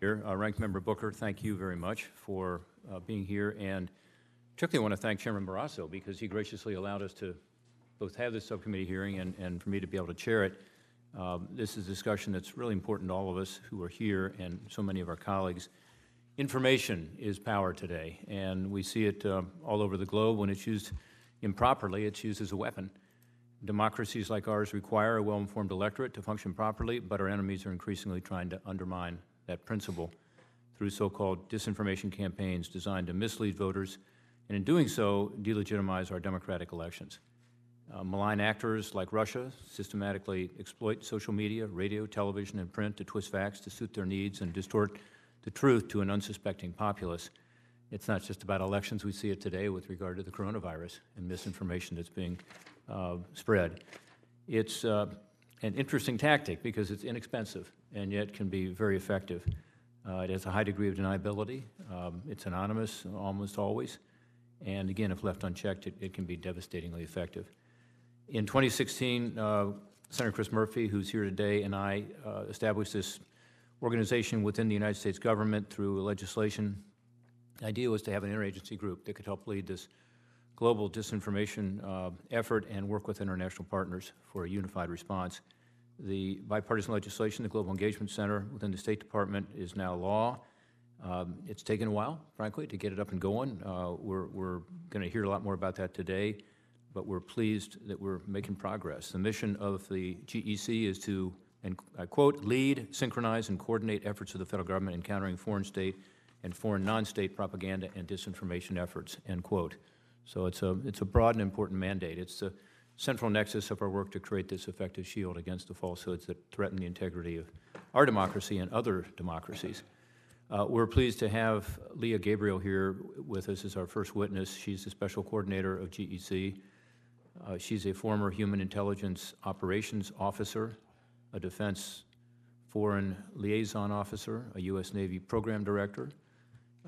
Here, Ranking Member Booker, thank you very much for being here, and particularly want to thank Chairman Barrasso because he graciously allowed us to both have this subcommittee hearing and for me to be able to chair it. This is a discussion that's really important to all of us who are here and so many of our colleagues. Information is power today, and we see it all over the globe. When it's used improperly, it's used as a weapon. Democracies like ours require a well-informed electorate to function properly, but our enemies are increasingly trying to undermine that principle through so-called disinformation campaigns designed to mislead voters, and in doing so, delegitimize our democratic elections. Malign actors like Russia systematically exploit social media, radio, television, and print to twist facts to suit their needs and distort the truth to an unsuspecting populace. It's not just about elections. We see it today with regard to the coronavirus and misinformation that's being spread. It's an interesting tactic because it's inexpensive and yet can be very effective. It has a high degree of deniability. It's anonymous almost always. And again, if left unchecked, it can be devastatingly effective. In 2016, Senator Chris Murphy, who's here today, and I established this organization within the United States government through legislation. The idea was to have an interagency group that could help lead this global disinformation effort and work with international partners for a unified response. The bipartisan legislation, the Global Engagement Center within the State Department, is now law. It's taken a while, frankly, to get it up and going. We're going to hear a lot more about that today, but we're pleased that we're making progress. The mission of the GEC is to, and I quote, lead, synchronize, and coordinate efforts of the federal government in countering foreign state and foreign non-state propaganda and disinformation efforts, end quote. So it's a broad and important mandate. It's the central nexus of our work to create this effective shield against the falsehoods that threaten the integrity of our democracy and other democracies. We're pleased to have Leah Gabriel here with us as our first witness. She's the special coordinator of GEC. She's a former Human Intelligence Operations Officer, a Defense Foreign Liaison Officer, a U.S. Navy Program Director,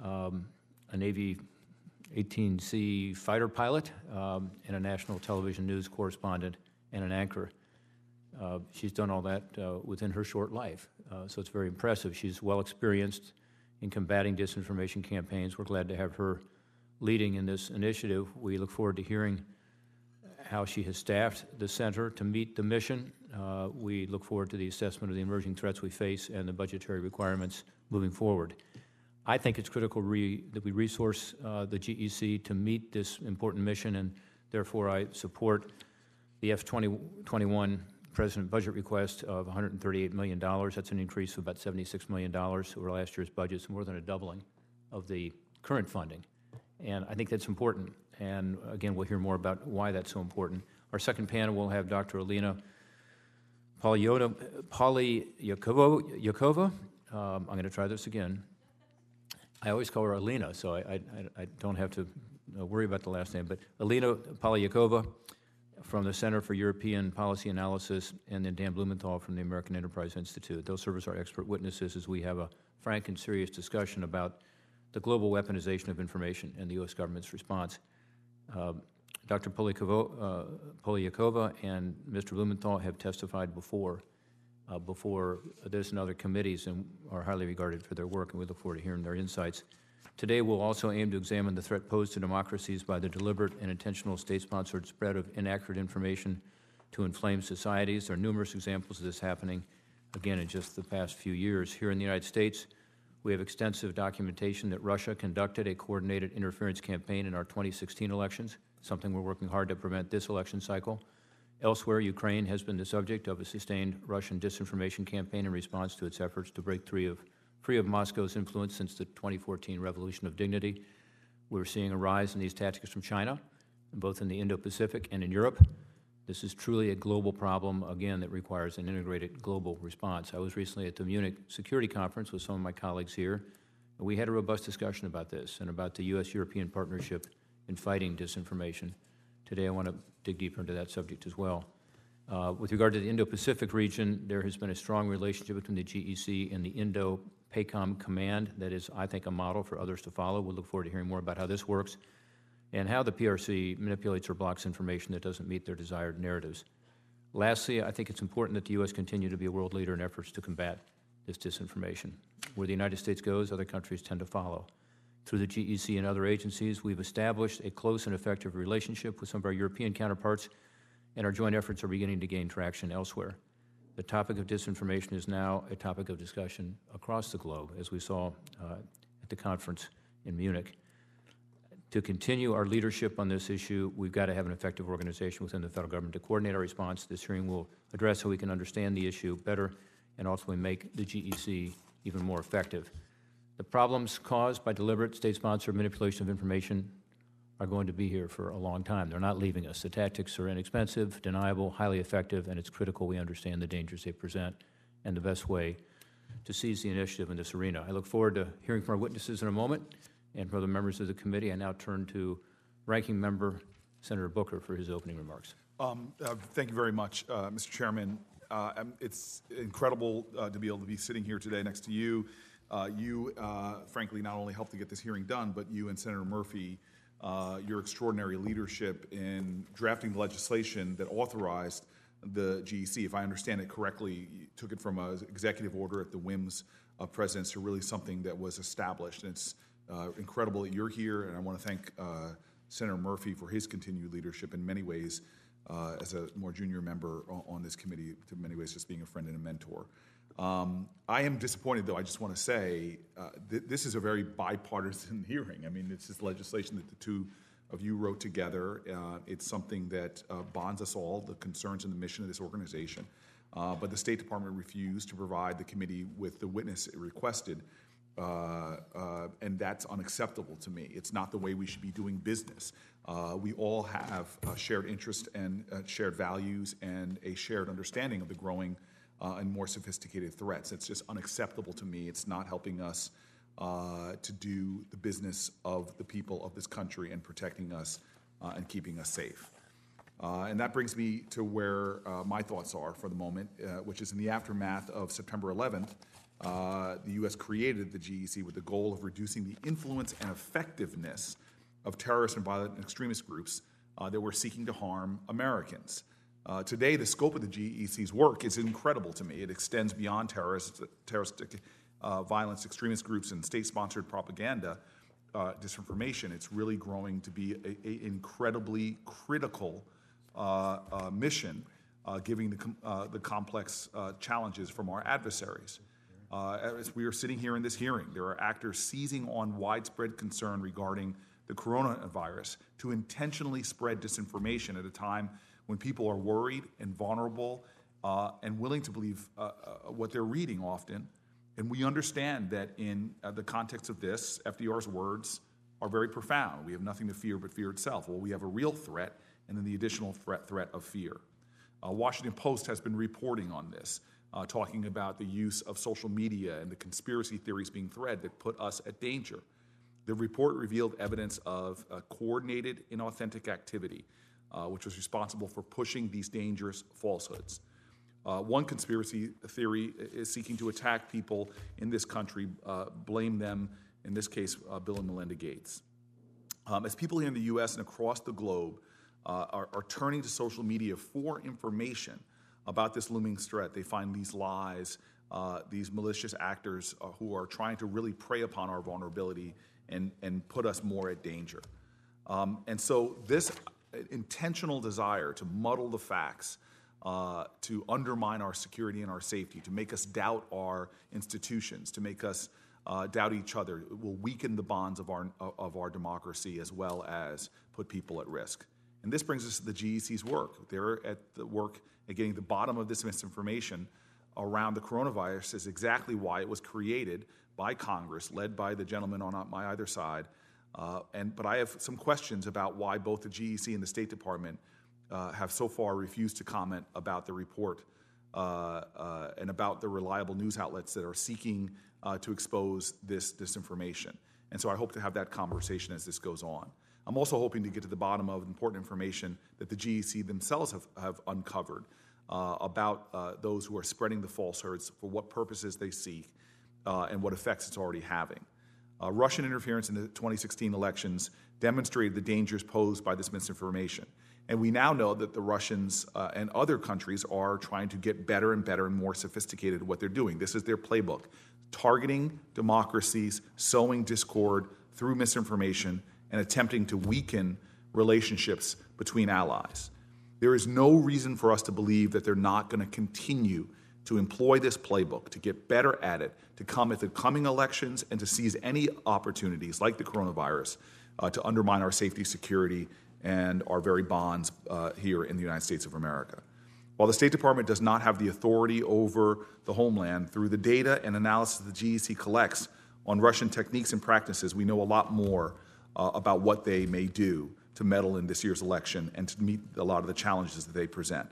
a Navy 18C fighter pilot, and a national television news correspondent and an anchor. She's done all that within her short life, so it's very impressive. She's well experienced in combating disinformation campaigns. We're glad to have her leading in this initiative. We look forward to hearing how she has staffed the center to meet the mission. We look forward to the assessment of the emerging threats we face and the budgetary requirements moving forward. I think it's critical that we resource the GEC to meet this important mission, and therefore I support the F-2021 President budget request of $138 million. That's an increase of about $76 million over last year's budget, so more than a doubling of the current funding. And I think that's important. And again, we'll hear more about why that's so important. Our second panel will have Dr. Alina Polyakova. I'm going to try this again. I always call her Alina, so I don't have to worry about the last name. But Alina Polyakova from the Center for European Policy Analysis, and then Dan Blumenthal from the American Enterprise Institute. They'll serve as our expert witnesses as we have a frank and serious discussion about the global weaponization of information and the U.S. government's response. Dr. Polyakova and Mr. Blumenthal have testified before this and other committees and are highly regarded for their work, and we look forward to hearing their insights. Today we'll also aim to examine the threat posed to democracies by the deliberate and intentional state-sponsored spread of inaccurate information to inflame societies. There are numerous examples of this happening, again, in just the past few years. Here in the United States, we have extensive documentation that Russia conducted a coordinated interference campaign in our 2016 elections, something we're working hard to prevent this election cycle. Elsewhere, Ukraine has been the subject of a sustained Russian disinformation campaign in response to its efforts to break free of Moscow's influence since the 2014 Revolution of Dignity. We're seeing a rise in these tactics from China, both in the Indo-Pacific and in Europe. This is truly a global problem, again, that requires an integrated global response. I was recently at the Munich Security Conference with some of my colleagues here, and we had a robust discussion about this and about the U.S.-European partnership in fighting disinformation. Today I want to dig deeper into that subject as well. With regard to the Indo-Pacific region, there has been a strong relationship between the GEC and the Indo-PACOM command that is, I think, a model for others to follow. We'll look forward to hearing more about how this works and how the PRC manipulates or blocks information that doesn't meet their desired narratives. Lastly, I think it's important that the U.S. continue to be a world leader in efforts to combat this disinformation. Where the United States goes, other countries tend to follow. Through the GEC and other agencies, we've established a close and effective relationship with some of our European counterparts, and our joint efforts are beginning to gain traction elsewhere. The topic of disinformation is now a topic of discussion across the globe, as we saw at the conference in Munich. To continue our leadership on this issue, we've got to have an effective organization within the federal government to coordinate our response. This hearing will address how we can understand the issue better and ultimately make the GEC even more effective. The problems caused by deliberate state-sponsored manipulation of information are going to be here for a long time. They're not leaving us. The tactics are inexpensive, deniable, highly effective, and it's critical we understand the dangers they present and the best way to seize the initiative in this arena. I look forward to hearing from our witnesses in a moment and from the members of the committee. I now turn to Ranking Member Senator Booker for his opening remarks. Thank you very much, Mr. Chairman. It's incredible to be able to be sitting here today next to you. You frankly, not only helped to get this hearing done, but you and Senator Murphy, your extraordinary leadership in drafting the legislation that authorized the GEC, if I understand it correctly, you took it from an executive order at the whims of presidents to really something that was established. And it's incredible that you're here, and I want to thank Senator Murphy for his continued leadership in many ways as a more junior member on this committee, in many ways just being a friend and a mentor. I am disappointed, though, I just want to say this is a very bipartisan hearing. I mean, it's this legislation that the two of you wrote together. It's something that bonds us all, the concerns and the mission of this organization. But the State Department refused to provide the committee with the witness it requested, and that's unacceptable to me. It's not the way we should be doing business. We all have shared interests and shared values and a shared understanding of the growing and more sophisticated threats. It's just unacceptable to me. It's not helping us to do the business of the people of this country and protecting us and keeping us safe. And that brings me to where my thoughts are for the moment, which is in the aftermath of September 11th, the U.S. created the GEC with the goal of reducing the influence and effectiveness of terrorist and violent and extremist groups that were seeking to harm Americans. Today, the scope of the GEC's work is incredible to me. It extends beyond terroristic violence, extremist groups, and state-sponsored propaganda, disinformation. It's really growing to be an incredibly critical mission, given the complex challenges from our adversaries. As we are sitting here in this hearing, there are actors seizing on widespread concern regarding the coronavirus to intentionally spread disinformation at a time when people are worried and vulnerable and willing to believe what they're reading often. And we understand that in the context of this, FDR's words are very profound. We have nothing to fear but fear itself. Well, we have a real threat and then the additional threat of fear. Washington Post has been reporting on this, talking about the use of social media and the conspiracy theories being thread that put us at danger. The report revealed evidence of coordinated inauthentic activity, which was responsible for pushing these dangerous falsehoods. One conspiracy theory is seeking to attack people in this country, blame them, in this case, Bill and Melinda Gates. As people here in the U.S. and across the globe are turning to social media for information about this looming threat, they find these lies, these malicious actors who are trying to really prey upon our vulnerability and put us more at danger. And so this intentional desire to muddle the facts, to undermine our security and our safety, to make us doubt our institutions, to make us doubt each other, it will weaken the bonds of our democracy as well as put people at risk. And this brings us to the GEC's work. They're at the work at getting the bottom of this misinformation around the coronavirus is exactly why it was created by Congress, led by the gentleman on my either side. But I have some questions about why both the GEC and the State Department have so far refused to comment about the report and about the reliable news outlets that are seeking to expose this disinformation. And so I hope to have that conversation as this goes on. I'm also hoping to get to the bottom of important information that the GEC themselves have uncovered about those who are spreading the falsehoods, for what purposes they seek, and what effects it's already having. Russian interference in the 2016 elections demonstrated the dangers posed by this misinformation. And we now know that the Russians and other countries are trying to get better and better and more sophisticated at what they're doing. This is their playbook. targeting democracies, sowing discord through misinformation, and attempting to weaken relationships between allies. There is no reason for us to believe that they're not going to continue to employ this playbook, to get better at it, to come at the coming elections, and to seize any opportunities like the coronavirus to undermine our safety, security, and our very bonds here in the United States of America. While the State Department does not have the authority over the homeland, through the data and analysis the GEC collects on Russian techniques and practices, we know a lot more about what they may do to meddle in this year's election and to meet a lot of the challenges that they present.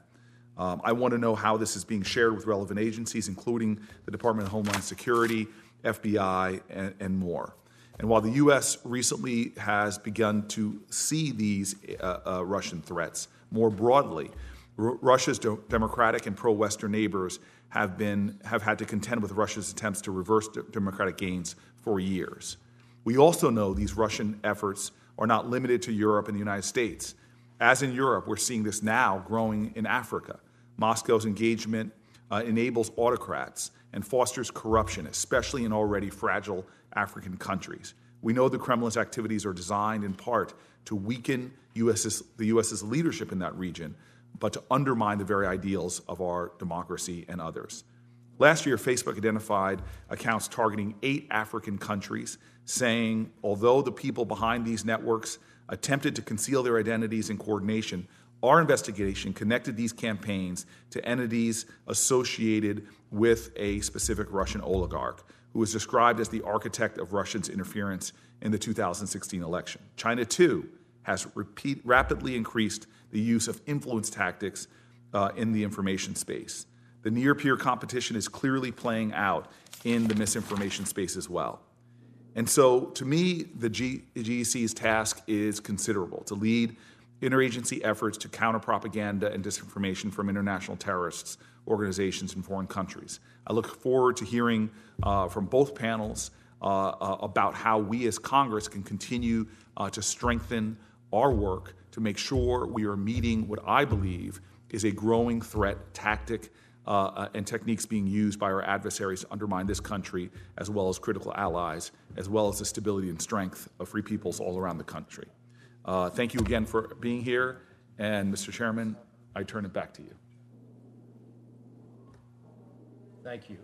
I want to know how this is being shared with relevant agencies, including the Department of Homeland Security, FBI, and more. And while the U.S. recently has begun to see these Russian threats more broadly, Russia's democratic and pro-Western neighbors have had to contend with Russia's attempts to reverse democratic gains for years. We also know these Russian efforts are not limited to Europe and the United States. As in Europe, we're seeing this now growing in Africa. Moscow's engagement enables autocrats and fosters corruption, especially in already fragile African countries. We know the Kremlin's activities are designed in part to weaken the U.S.'s leadership in that region, but to undermine the very ideals of our democracy and others. Last year, Facebook identified accounts targeting 8 African countries, saying, although the people behind these networks attempted to conceal their identities and coordination, our investigation connected these campaigns to entities associated with a specific Russian oligarch who was described as the architect of Russia's interference in the 2016 election. China, too, has rapidly increased the use of influence tactics in the information space. The near-peer competition is clearly playing out in the misinformation space as well. And so, to me, the GEC's task is considerable, to lead interagency efforts to counter propaganda and disinformation from international terrorist organizations in foreign countries. I look forward to hearing from both panels about how we as Congress can continue to strengthen our work to make sure we are meeting what I believe is a growing threat tactic and techniques being used by our adversaries to undermine this country, as well as critical allies, as well as the stability and strength of free peoples all around the country. Thank you again for being here. And, Mr. Chairman, I turn it back to you. Thank you.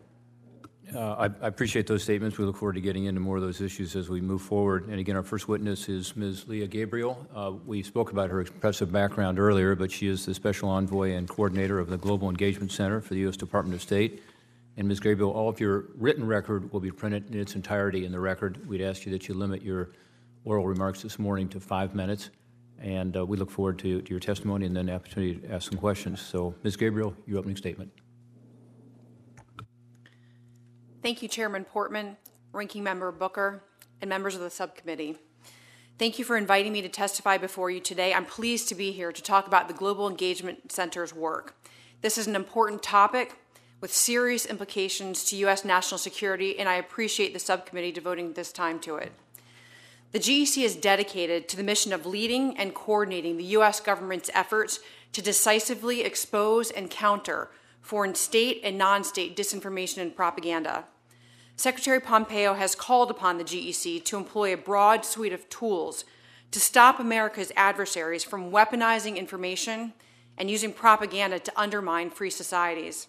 I appreciate those statements. We look forward to getting into more of those issues as we move forward. And again, our first witness is Ms. Leah Gabriel. We spoke about her impressive background earlier, but she is the Special Envoy and Coordinator of the Global Engagement Center for the U.S. Department of State. And Ms. Gabriel, all of your written record will be printed in its entirety in the record. We'd ask you that you limit your oral remarks this morning to 5 minutes. And we look forward to your testimony and then the opportunity to ask some questions. So, Ms. Gabriel, your opening statement. Thank you, Chairman Portman, Ranking Member Booker, and members of the subcommittee. Thank you for inviting me to testify before you today. I'm pleased to be here to talk about the Global Engagement Center's work. This is an important topic with serious implications to U.S. national security, and I appreciate the subcommittee devoting this time to it. The GEC is dedicated to the mission of leading and coordinating the U.S. government's efforts to decisively expose and counter foreign state and non-state disinformation and propaganda. Secretary Pompeo has called upon the GEC to employ a broad suite of tools to stop America's adversaries from weaponizing information and using propaganda to undermine free societies.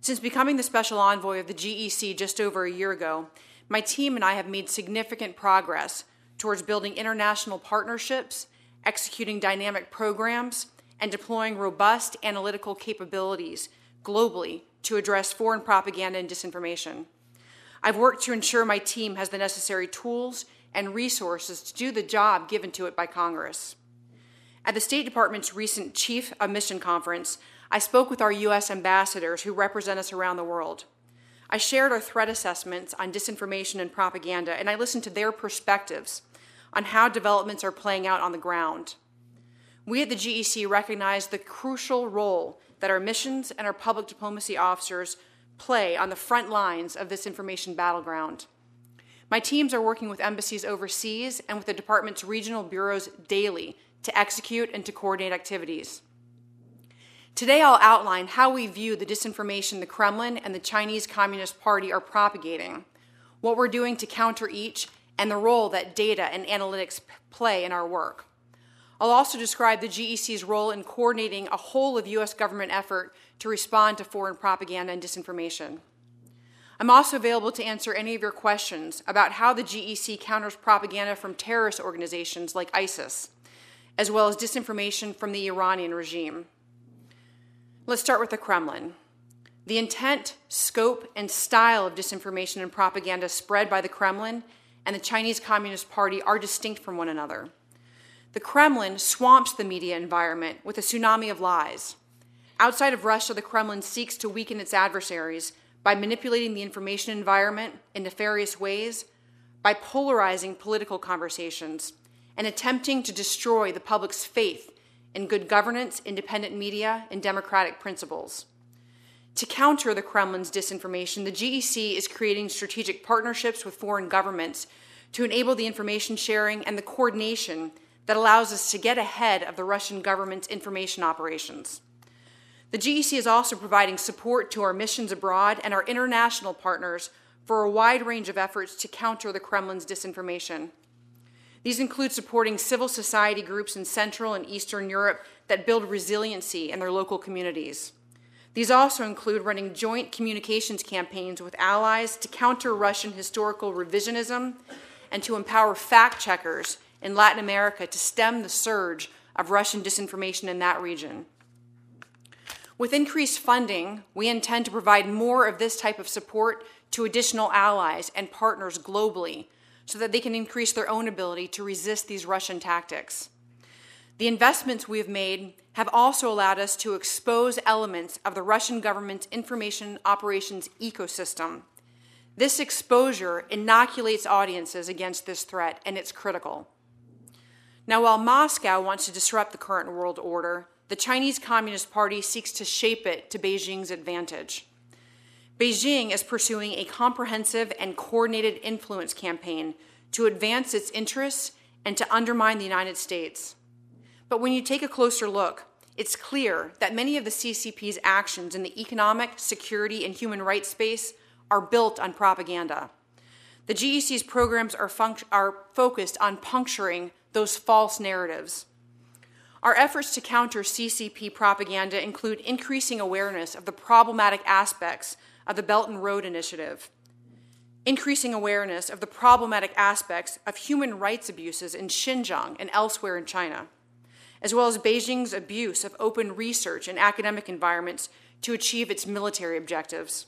Since becoming the Special Envoy of the GEC just over a year ago, my team and I have made significant progress towards building international partnerships, executing dynamic programs, and deploying robust analytical capabilities globally to address foreign propaganda and disinformation. I've worked to ensure my team has the necessary tools and resources to do the job given to it by Congress. At the State Department's recent Chief of Mission Conference, I spoke with our U.S. ambassadors who represent us around the world. I shared our threat assessments on disinformation and propaganda, and I listened to their perspectives on how developments are playing out on the ground. We at the GEC recognize the crucial role that our missions and our public diplomacy officers play on the front lines of this information battleground. My teams are working with embassies overseas and with the department's regional bureaus daily to execute and to coordinate activities. Today, I'll outline how we view the disinformation the Kremlin and the Chinese Communist Party are propagating, what we're doing to counter each, and the role that data and analytics play in our work. I'll also describe the GEC's role in coordinating a whole of U.S. government effort to respond to foreign propaganda and disinformation. I'm also available to answer any of your questions about how the GEC counters propaganda from terrorist organizations like ISIS, as well as disinformation from the Iranian regime. Let's start with the Kremlin. The intent, scope, and style of disinformation and propaganda spread by the Kremlin and the Chinese Communist Party are distinct from one another. The Kremlin swamps the media environment with a tsunami of lies. Outside of Russia, the Kremlin seeks to weaken its adversaries by manipulating the information environment in nefarious ways, by polarizing political conversations, and attempting to destroy the public's faith in good governance, independent media, and democratic principles. To counter the Kremlin's disinformation, the GEC is creating strategic partnerships with foreign governments to enable the information sharing and the coordination that allows us to get ahead of the Russian government's information operations. The GEC is also providing support to our missions abroad and our international partners for a wide range of efforts to counter the Kremlin's disinformation. These include supporting civil society groups in Central and Eastern Europe that build resiliency in their local communities. These also include running joint communications campaigns with allies to counter Russian historical revisionism and to empower fact-checkers in Latin America to stem the surge of Russian disinformation in that region. With increased funding, we intend to provide more of this type of support to additional allies and partners globally, so that they can increase their own ability to resist these Russian tactics. The investments we have made have also allowed us to expose elements of the Russian government's information operations ecosystem. This exposure inoculates audiences against this threat, and it's critical. Now, while Moscow wants to disrupt the current world order, the Chinese Communist Party seeks to shape it to Beijing's advantage. Beijing is pursuing a comprehensive and coordinated influence campaign to advance its interests and to undermine the United States. But when you take a closer look, it's clear that many of the CCP's actions in the economic, security, and human rights space are built on propaganda. The GEC's programs are focused on puncturing those false narratives. Our efforts to counter CCP propaganda include increasing awareness of the problematic aspects of the Belt and Road Initiative, increasing awareness of the problematic aspects of human rights abuses in Xinjiang and elsewhere in China, as well as Beijing's abuse of open research and academic environments to achieve its military objectives.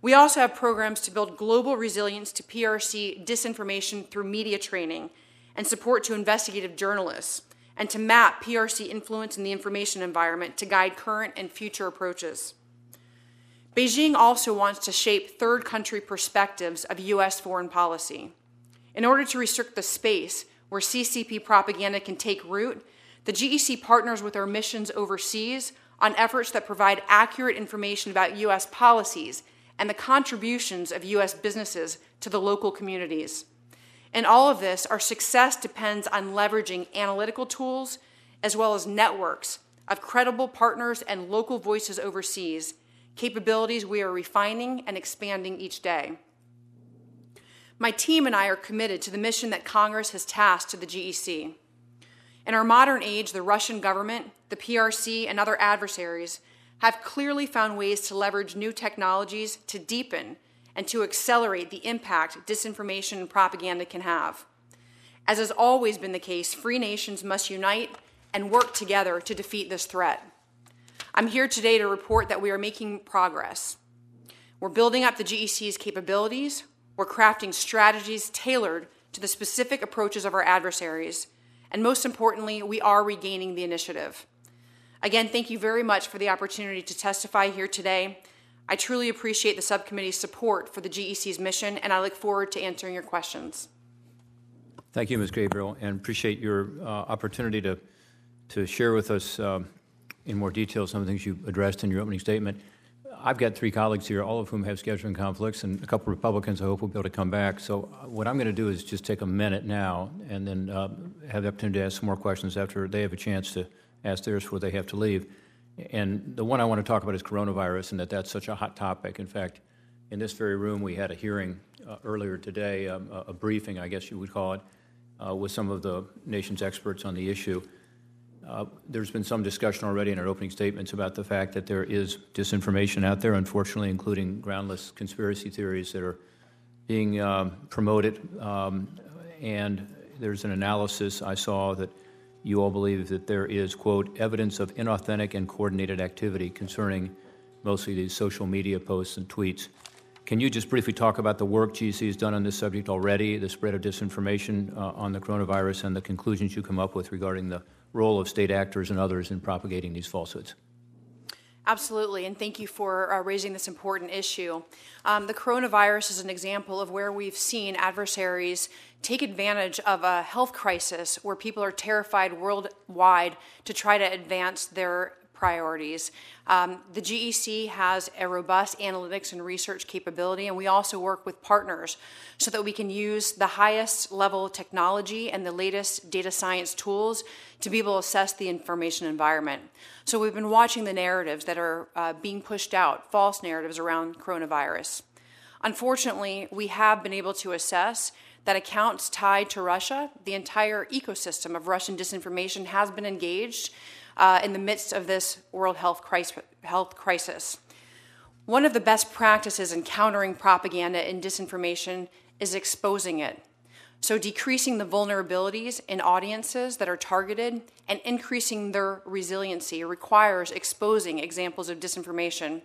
We also have programs to build global resilience to PRC disinformation through media training and support to investigative journalists, and to map PRC influence in the information environment to guide current and future approaches. Beijing also wants to shape third country perspectives of U.S. foreign policy. In order to restrict the space where CCP propaganda can take root, the GEC partners with our missions overseas on efforts that provide accurate information about U.S. policies and the contributions of U.S. businesses to the local communities. In all of this, our success depends on leveraging analytical tools as well as networks of credible partners and local voices overseas, capabilities we are refining and expanding each day. My team and I are committed to the mission that Congress has tasked to the GEC. In our modern age, the Russian government, the PRC, and other adversaries have clearly found ways to leverage new technologies to deepen and to accelerate the impact disinformation and propaganda can have. As has always been the case, free nations must unite and work together to defeat this threat. I'm here today to report that we are making progress. We're building up the GEC's capabilities, we're crafting strategies tailored to the specific approaches of our adversaries, and most importantly, we are regaining the initiative. Again, thank you very much for the opportunity to testify here today. I truly appreciate the subcommittee's support for the GEC's mission, and I look forward to answering your questions. Thank you, Ms. Gabriel, and appreciate your opportunity to share with us in more detail some of the things you addressed in your opening statement. I've got three colleagues here, all of whom have scheduling conflicts, and a couple of Republicans I hope will be able to come back. So what I'm going to do is just take a minute now and then have the opportunity to ask some more questions after they have a chance to ask theirs before they have to leave. And the one I want to talk about is coronavirus, and that's such a hot topic. In fact, in this very room, we had a hearing earlier today, a briefing, I guess you would call it, with some of the nation's experts on the issue. There's been some discussion already in our opening statements about the fact that there is disinformation out there, unfortunately, including groundless conspiracy theories that are being promoted. And there's an analysis I saw that you all believe that there is, quote, evidence of inauthentic and coordinated activity concerning mostly these social media posts and tweets. Can you just briefly talk about the work GC has done on this subject already, the spread of disinformation on the coronavirus, and the conclusions you come up with regarding the role of state actors and others in propagating these falsehoods? Absolutely, and thank you for raising this important issue. The coronavirus is an example of where we've seen adversaries take advantage of a health crisis where people are terrified worldwide to try to advance their priorities. The GEC has a robust analytics and research capability, and we also work with partners so that we can use the highest level technology and the latest data science tools to be able to assess the information environment. So we've been watching the narratives that are being pushed out, false narratives around coronavirus. Unfortunately, we have been able to assess that accounts tied to Russia, the entire ecosystem of Russian disinformation has been engaged in the midst of this world health crisis. One of the best practices in countering propaganda and disinformation is exposing it. So decreasing the vulnerabilities in audiences that are targeted and increasing their resiliency requires exposing examples of disinformation.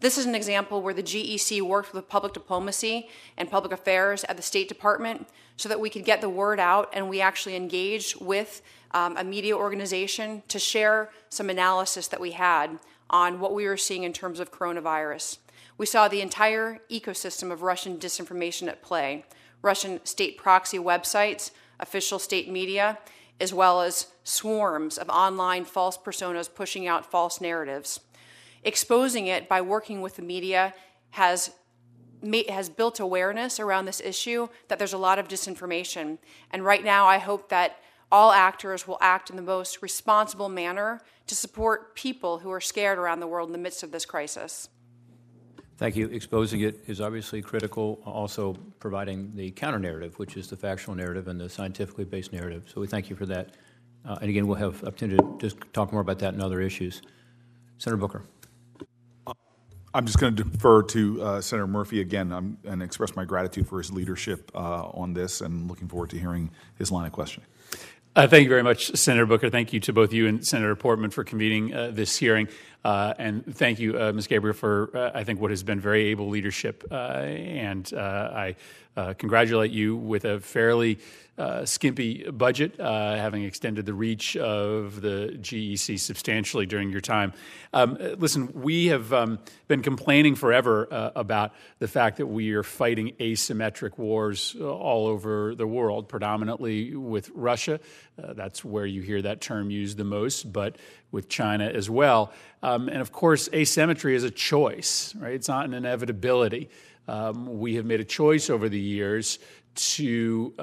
This is an example where the GEC worked with public diplomacy and public affairs at the State Department so that we could get the word out, and we actually engaged with a media organization to share some analysis that we had on what we were seeing in terms of coronavirus. We saw the entire ecosystem of Russian disinformation at play, Russian state proxy websites, official state media, as well as swarms of online false personas pushing out false narratives. Exposing it by working with the media has built awareness around this issue that there's a lot of disinformation. And right now, I hope that all actors will act in the most responsible manner to support people who are scared around the world in the midst of this crisis. Thank you. Exposing it is obviously critical. Also providing the counter-narrative, which is the factual narrative and the scientifically based narrative. So we thank you for that. And again, we'll have opportunity to just talk more about that and other issues. Senator Booker. I'm just going to defer to Senator Murphy again and express my gratitude for his leadership on this, and looking forward to hearing his line of questioning. Thank you very much, Senator Booker. Thank you to both you and Senator Portman for convening this hearing. And thank you, Ms. Gabriel, for, I think, what has been very able leadership. And I congratulate you with a fairly skimpy budget, having extended the reach of the GEC substantially during your time. Listen, we have been complaining forever about the fact that we are fighting asymmetric wars all over the world, predominantly with Russia. That's where you hear that term used the most, but with China as well. And of course, asymmetry is a choice, right? It's not an inevitability. We have made a choice over the years to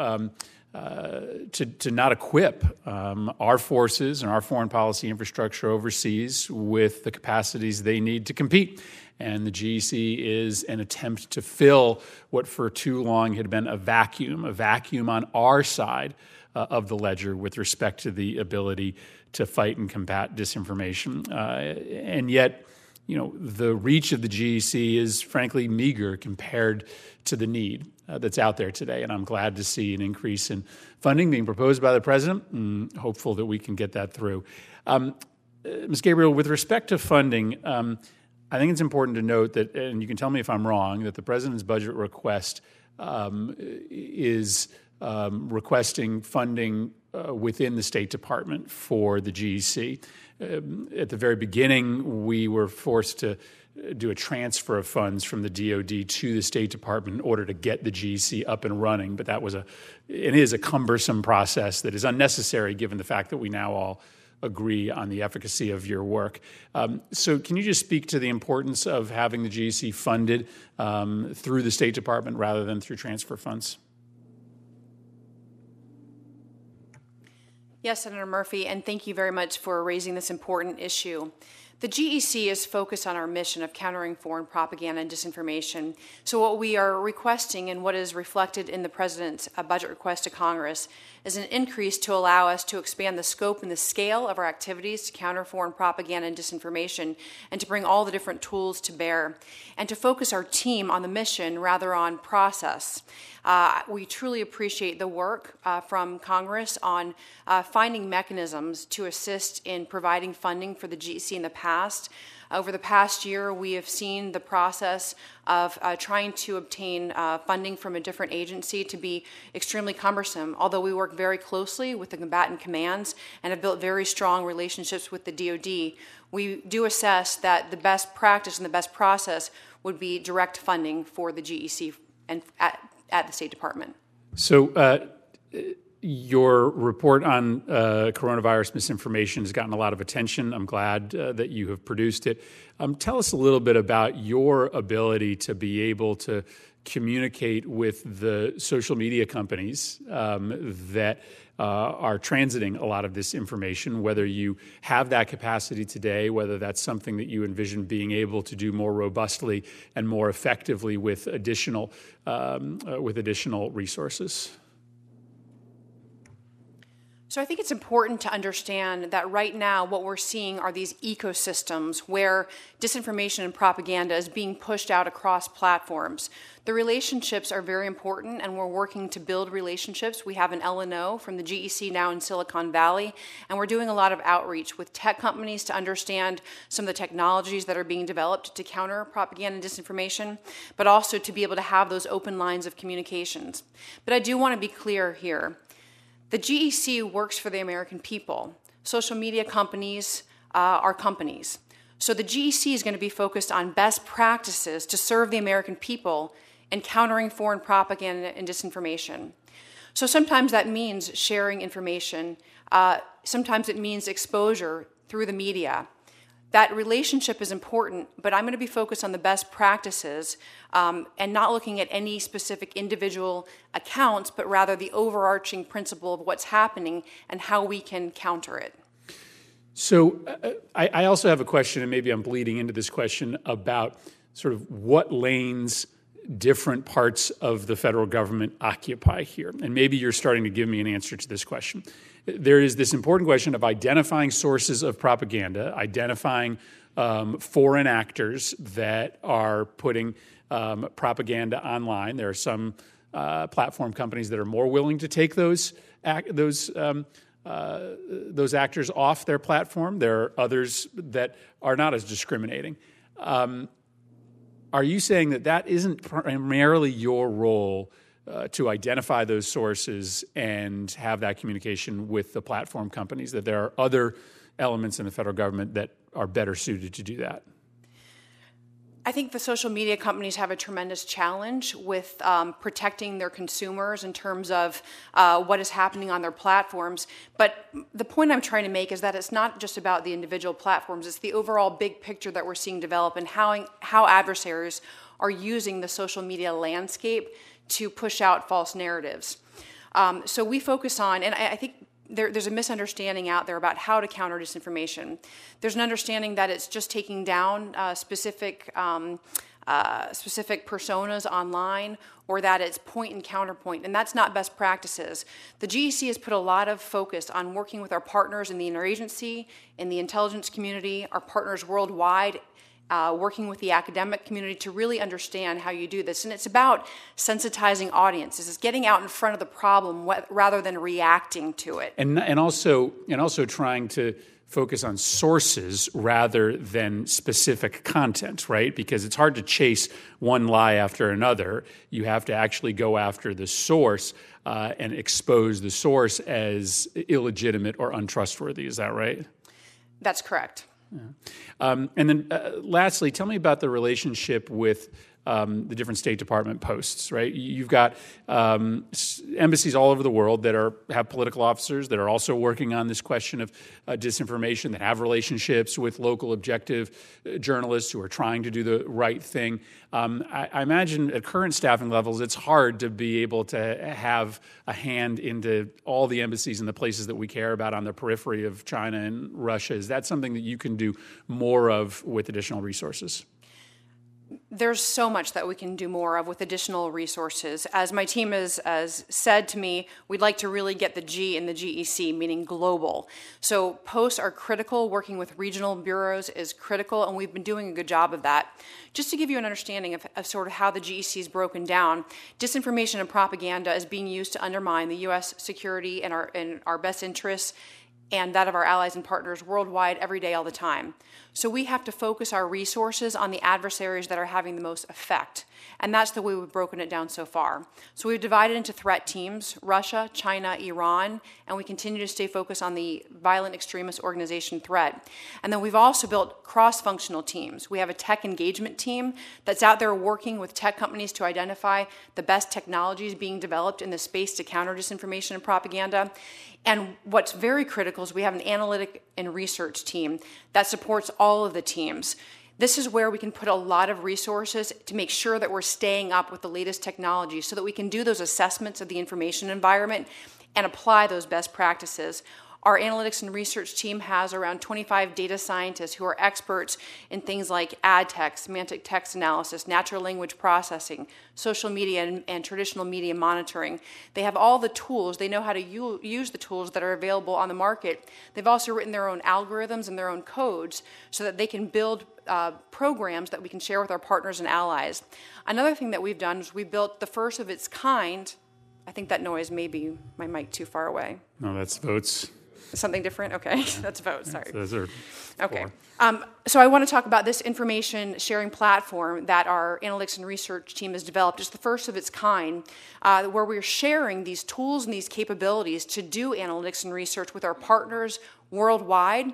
not equip our forces and our foreign policy infrastructure overseas with the capacities they need to compete. And the GEC is an attempt to fill what for too long had been a vacuum on our side of the ledger with respect to the ability to fight and combat disinformation. And yet, you know, the reach of the GEC is frankly meager compared to the need that's out there today. And I'm glad to see an increase in funding being proposed by the president, and hopeful that we can get that through. Ms. Gabriel, with respect to funding, I think it's important to note that, and you can tell me if I'm wrong, that the president's budget request is requesting funding within the State Department for the GEC. At the very beginning, we were forced to do a transfer of funds from the DOD to the State Department in order to get the GEC up and running. But that was it is a cumbersome process that is unnecessary given the fact that we now all agree on the efficacy of your work. So can you just speak to the importance of having the GEC funded through the State Department rather than through transfer funds? Yes, Senator Murphy, and thank you very much for raising this important issue. The GEC is focused on our mission of countering foreign propaganda and disinformation. So what we are requesting and what is reflected in the President's budget request to Congress is an increase to allow us to expand the scope and the scale of our activities to counter foreign propaganda and disinformation and to bring all the different tools to bear and to focus our team on the mission rather on process. We truly appreciate the work from Congress on finding mechanisms to assist in providing funding for the GEC in the past. Over the past year, we have seen the process of trying to obtain funding from a different agency to be extremely cumbersome, although we work very closely with the combatant commands and have built very strong relationships with the DoD. We do assess that the best practice and the best process would be direct funding for the GEC and at the State Department. So your report on coronavirus misinformation has gotten a lot of attention. I'm glad that you have produced it. Tell us a little bit about your ability to be able to communicate with the social media companies that are transiting a lot of this information, whether you have that capacity today, whether that's something that you envision being able to do more robustly and more effectively with additional resources. So I think it's important to understand that right now what we're seeing are these ecosystems where disinformation and propaganda is being pushed out across platforms. The relationships are very important, and we're working to build relationships. We have an L&O from the GEC now in Silicon Valley, and we're doing a lot of outreach with tech companies to understand some of the technologies that are being developed to counter propaganda and disinformation, but also to be able to have those open lines of communications. But I do want to be clear here. The GEC works for the American people. Social media companies are companies. So the GEC is going to be focused on best practices to serve the American people in countering foreign propaganda and disinformation. So sometimes that means sharing information. Sometimes it means exposure through the media. That relationship is important, but I'm going to be focused on the best practices and not looking at any specific individual accounts, but rather the overarching principle of what's happening and how we can counter it. So I also have a question, and maybe I'm bleeding into this question, about sort of what lanes different parts of the federal government occupy here. And maybe you're starting to give me an answer to this question. There is this important question of identifying sources of propaganda, identifying foreign actors that are putting propaganda online. There are some platform companies that are more willing to take those actors off their platform. There are others that are not as discriminating. Are you saying that that isn't primarily your role to identify those sources and have that communication with the platform companies, that there are other elements in the federal government that are better suited to do that? I think the social media companies have a tremendous challenge with protecting their consumers in terms of what is happening on their platforms. But the point I'm trying to make is that it's not just about the individual platforms. It's the overall big picture that we're seeing develop and how adversaries are using the social media landscape to push out false narratives. So we focus on, and I think there's a misunderstanding out there about how to counter disinformation. There's an understanding that it's just taking down specific personas online, or that it's point and counterpoint, and that's not best practices. The GEC has put a lot of focus on working with our partners in the interagency, in the intelligence community, our partners worldwide, working with the academic community to really understand how you do this. And it's about sensitizing audiences. It's getting out in front of the problem rather than reacting to it. And also trying to focus on sources rather than specific content, right? Because it's hard to chase one lie after another. You have to actually go after the source and expose the source as illegitimate or untrustworthy. Is that right? That's correct. Yeah. And then lastly, tell me about the relationship with the different State Department posts, right? You've got embassies all over the world that have political officers that are also working on this question of disinformation, that have relationships with local objective journalists who are trying to do the right thing. I imagine at current staffing levels, it's hard to be able to have a hand into all the embassies and the places that we care about on the periphery of China and Russia. Is that something that you can do more of with additional resources? There's so much that we can do more of with additional resources. As my team has said to me, we'd like to really get the G in the GEC, meaning global. So posts are critical. Working with regional bureaus is critical, and we've been doing a good job of that. Just to give you an understanding of sort of how the GEC is broken down, disinformation and propaganda is being used to undermine the U.S. security and our best interests, and that of our allies and partners worldwide, every day, all the time. So we have to focus our resources on the adversaries that are having the most effect. And that's the way we've broken it down so far. So we've divided into threat teams: Russia, China, Iran, and we continue to stay focused on the violent extremist organization threat. And then we've also built cross-functional teams. We have a tech engagement team that's out there working with tech companies to identify the best technologies being developed in the space to counter disinformation and propaganda. And what's very critical is we have an analytic and research team that supports all of the teams. This is where we can put a lot of resources to make sure that we're staying up with the latest technology so that we can do those assessments of the information environment and apply those best practices. Our analytics and research team has around 25 data scientists who are experts in things like ad tech, semantic text analysis, natural language processing, social media, and traditional media monitoring. They have all the tools. They know how to use the tools that are available on the market. They've also written their own algorithms and their own codes so that they can build programs that we can share with our partners and allies. Another thing that we've done is we built the first of its kind. I think that noise may be my mic too far away. No, that's votes. Something different? Okay, that's votes, sorry. Those are four. Okay. So I want to talk about this information sharing platform that our analytics and research team has developed. It's the first of its kind, where we're sharing these tools and these capabilities to do analytics and research with our partners worldwide,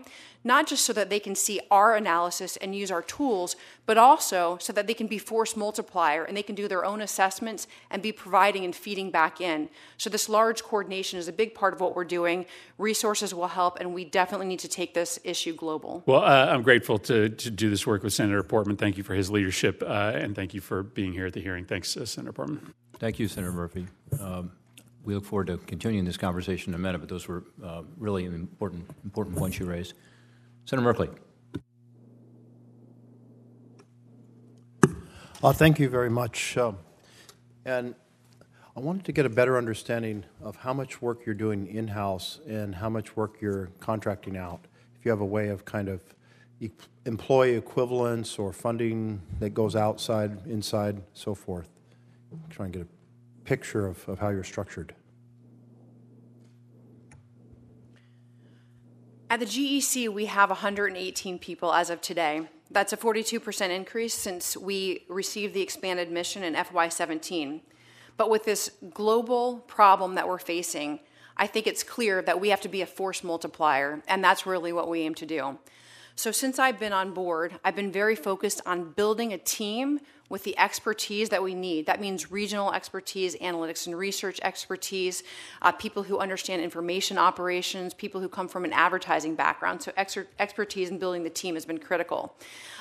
not just so that they can see our analysis and use our tools, but also so that they can be force multiplier and they can do their own assessments and be providing and feeding back in. So this large coordination is a big part of what we're doing. Resources will help, and we definitely need to take this issue global. Well, I'm grateful to do this work with Senator Portman. Thank you for his leadership, and thank you for being here at the hearing. Thanks, Senator Portman. Thank you, Senator Murphy. We look forward to continuing this conversation in a minute, but those were really important points you raised. Senator Merkley. Thank you very much. And I wanted to get a better understanding of how much work you're doing in-house and how much work you're contracting out. If you have a way of kind of employee equivalence or funding that goes outside, inside, so forth. Try and get a picture of how you're structured. At the GEC, we have 118 people as of today. That's a 42% increase since we received the expanded mission in FY17. But with this global problem that we're facing, I think it's clear that we have to be a force multiplier, and that's really what we aim to do. So since I've been on board, I've been very focused on building a team with the expertise that we need. That means regional expertise, analytics and research expertise, people who understand information operations, people who come from an advertising background. So expertise in building the team has been critical.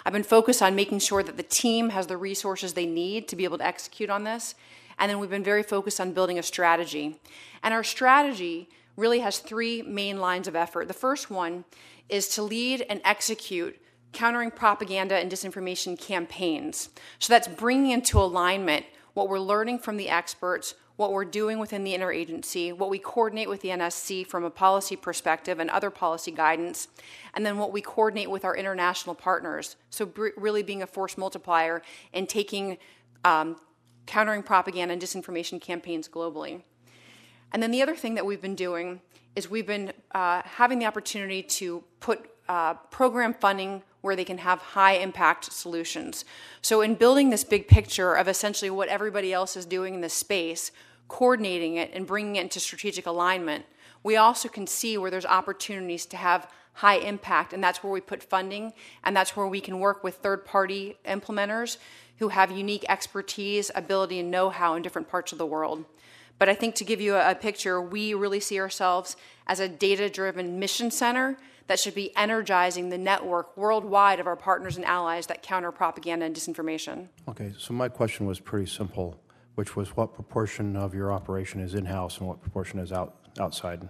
I've been focused on making sure that the team has the resources they need to be able to execute on this. And then we've been very focused on building a strategy. And our strategy really has three main lines of effort. The first one is to lead and execute countering propaganda and disinformation campaigns. So that's bringing into alignment what we're learning from the experts, what we're doing within the interagency, what we coordinate with the NSC from a policy perspective and other policy guidance, and then what we coordinate with our international partners. So really being a force multiplier and taking countering propaganda and disinformation campaigns globally. And then the other thing that we've been doing is we've been having the opportunity to put program funding where they can have high impact solutions. So in building this big picture of essentially what everybody else is doing in this space, coordinating it and bringing it into strategic alignment, we also can see where there's opportunities to have high impact, and that's where we put funding, and that's where we can work with third-party implementers who have unique expertise, ability, and know-how in different parts of the world. But I think to give you a picture, we really see ourselves as a data-driven mission center that should be energizing the network worldwide of our partners and allies that counter propaganda and disinformation. Okay, so my question was pretty simple, which was what proportion of your operation is in-house and what proportion is outside?